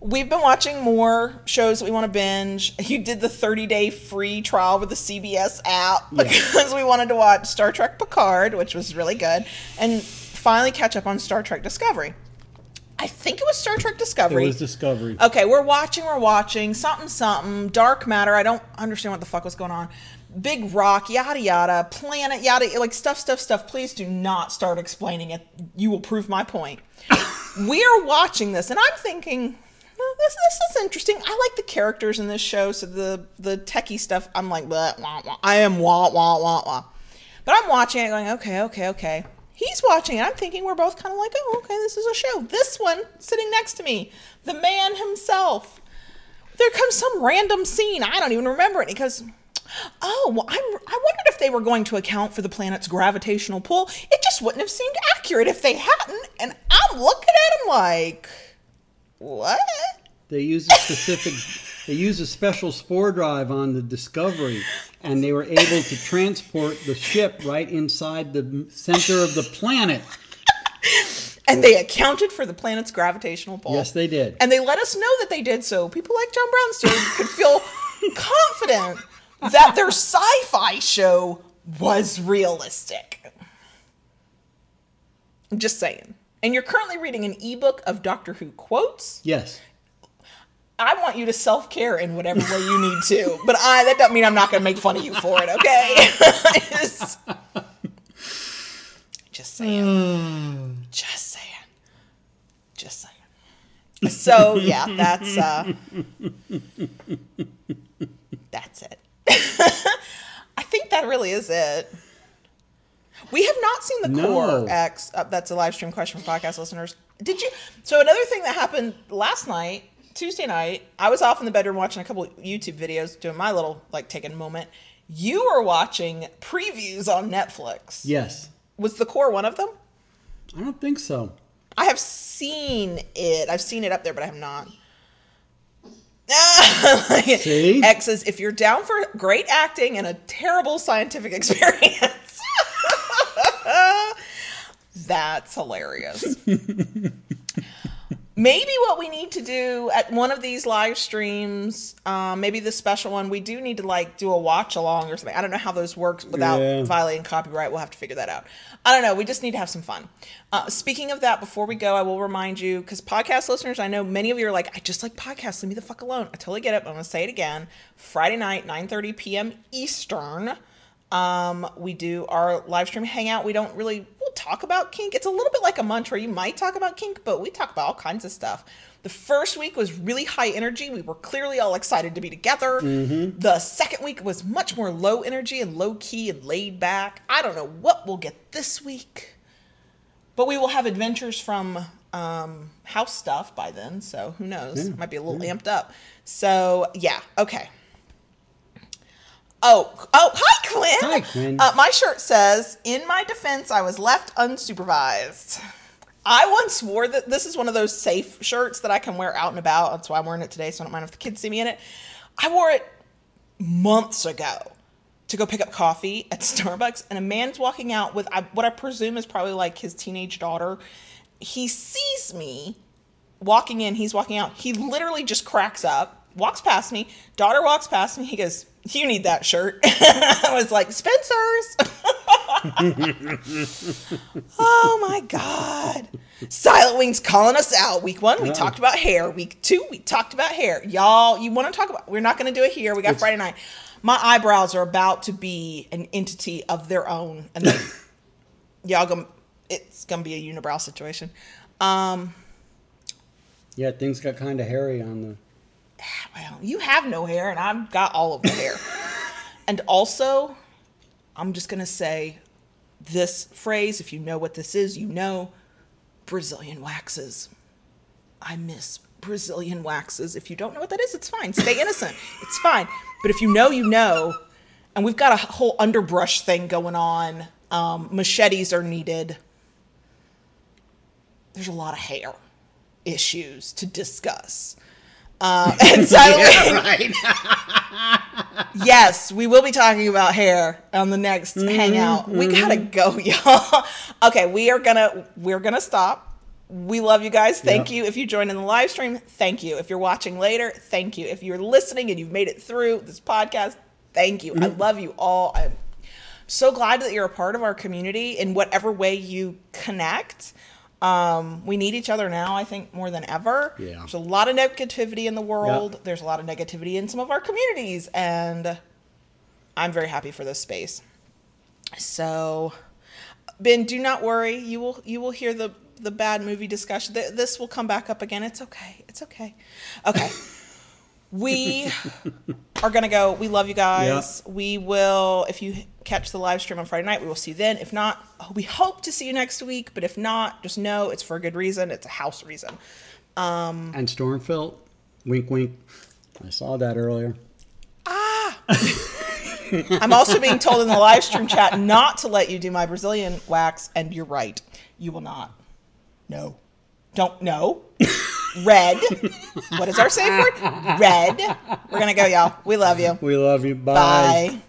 We've been watching more shows that we want to binge. You did the thirty-day free trial with the C B S app because yeah. we wanted to watch Star Trek Picard, which was really good, and finally catch up on Star Trek Discovery. I think it was Star Trek Discovery. It was Discovery. Okay, we're watching, we're watching, something, something, dark matter. I don't understand what the fuck was going on. Big rock, yada, yada, planet, yada, like stuff, stuff, stuff. Please do not start explaining it. You will prove my point. We're watching this, and I'm thinking... This, this is interesting. I like the characters in this show, so the, the techie stuff, I'm like, blah, wah, wah. I am wah, wah, wah, wah. But I'm watching it going, okay, okay, okay. He's watching it. I'm thinking we're both kind of like, oh, okay, this is a show. This one, sitting next to me, the man himself. There comes some random scene. I don't even remember it. And he goes, oh, well, I'm, I wondered if they were going to account for the planet's gravitational pull. It just wouldn't have seemed accurate if they hadn't. And I'm looking at him like... What? They use a specific, they use a special spore drive on the Discovery, and they were able to transport the ship right inside the center of the planet. And they accounted for the planet's gravitational pull. Yes, they did. And they let us know that they did so people like John Brownstone could feel confident that their sci-fi show was realistic. I'm just saying. And you're currently reading an ebook of Doctor Who quotes. Yes. I want you to self-care in whatever way you need to. But I that doesn't mean I'm not going to make fun of you for it, okay? Just, just saying. Mm. Just saying. Just saying. So, yeah, that's... Uh, that's it. I think that really is it. We have not seen the no. Core X. Uh, that's a live stream question for podcast listeners. Did you? So another thing that happened last night, Tuesday night, I was off in the bedroom watching a couple of YouTube videos, doing my little like taking a moment. You were watching previews on Netflix. Yes. Was the Core one of them? I don't think so. I have seen it. I've seen it up there, but I have not. Like, see? X is if you're down for great acting and a terrible scientific experience. That's hilarious. Maybe what we need to do at one of these live streams, um, maybe the special one, we do need to like do a watch along or something. I don't know how those work without yeah. violating copyright. We'll have to figure that out. I don't know. We just need to have some fun. Uh, speaking of that, before we go, I will remind you, because podcast listeners, I know many of you are like, I just like podcasts. Leave me the fuck alone. I totally get it. But I'm going to say it again. Friday night, nine thirty p.m. Eastern. Um, we do our live stream hangout. We don't really, we'll talk about kink. It's a little bit like a month where you might talk about kink, but we talk about all kinds of stuff. The first week was really high energy. We were clearly all excited to be together. Mm-hmm. The second week was much more low energy and low key and laid back. I don't know what we'll get this week, but we will have adventures from, um, house stuff by then. So who knows? Yeah, might be a little yeah. amped up. So yeah. Okay. Oh, oh, hi, Clint. Hi, Clint. Uh, my shirt says, in my defense, I was left unsupervised. I once wore that. This is one of those safe shirts that I can wear out and about. That's why I'm wearing it today, so I don't mind if the kids see me in it. I wore it months ago to go pick up coffee at Starbucks, and a man's walking out with I, what I presume is probably like his teenage daughter. He sees me walking in. He's walking out. He literally just cracks up, walks past me. Daughter walks past me. He goes, you need that shirt. I was like, Spencer's. Oh, my God. Silent Wing's calling us out. Week one, we no. talked about hair. Week two, we talked about hair. Y'all, you want to talk about, we're not going to do it here. We got it's... Friday night. My eyebrows are about to be an entity of their own. And they, y'all, gonna, it's going to be a unibrow situation. Um, yeah, things got kind of hairy on the. Well, you have no hair, and I've got all of the hair. And also, I'm just going to say this phrase, if you know what this is, you know, Brazilian waxes. I miss Brazilian waxes. If you don't know what that is, it's fine. Stay innocent. It's fine. But if you know, you know. And we've got a whole underbrush thing going on. Um, machetes are needed. There's a lot of hair issues to discuss. Uh, and Silent yeah, Wing. Yes, we will be talking about hair on the next mm-hmm, hangout. Mm-hmm. We gotta go, y'all. Okay, we are gonna we're gonna stop. We love you guys. Thank yeah. you if you joined in the live stream. Thank you if you're watching later. Thank you if you're listening and you've made it through this podcast. Thank you. Mm-hmm. I love you all. I'm so glad that you're a part of our community in whatever way you connect. Um, we need each other now, I think, more than ever. Yeah. There's a lot of negativity in the world. Yep. There's a lot of negativity in some of our communities, and I'm very happy for this space. So, Ben, do not worry. You will you will hear the, the bad movie discussion. Th- this will come back up again. It's okay. It's okay. Okay. We are going to go. We love you guys. Yep. We will, if you catch the live stream on Friday night, we will see you then. If not, we hope to see you next week. But if not, just know it's for a good reason. It's a house reason. Um, and Stormfelt, wink, wink. I saw that earlier. Ah. I'm also being told in the live stream chat not to let you do my Brazilian wax. And you're right. You will not. No. Don't. No. Red. What is our safe word? Red. We're going to go, y'all. We love you. We love you. Bye. Bye.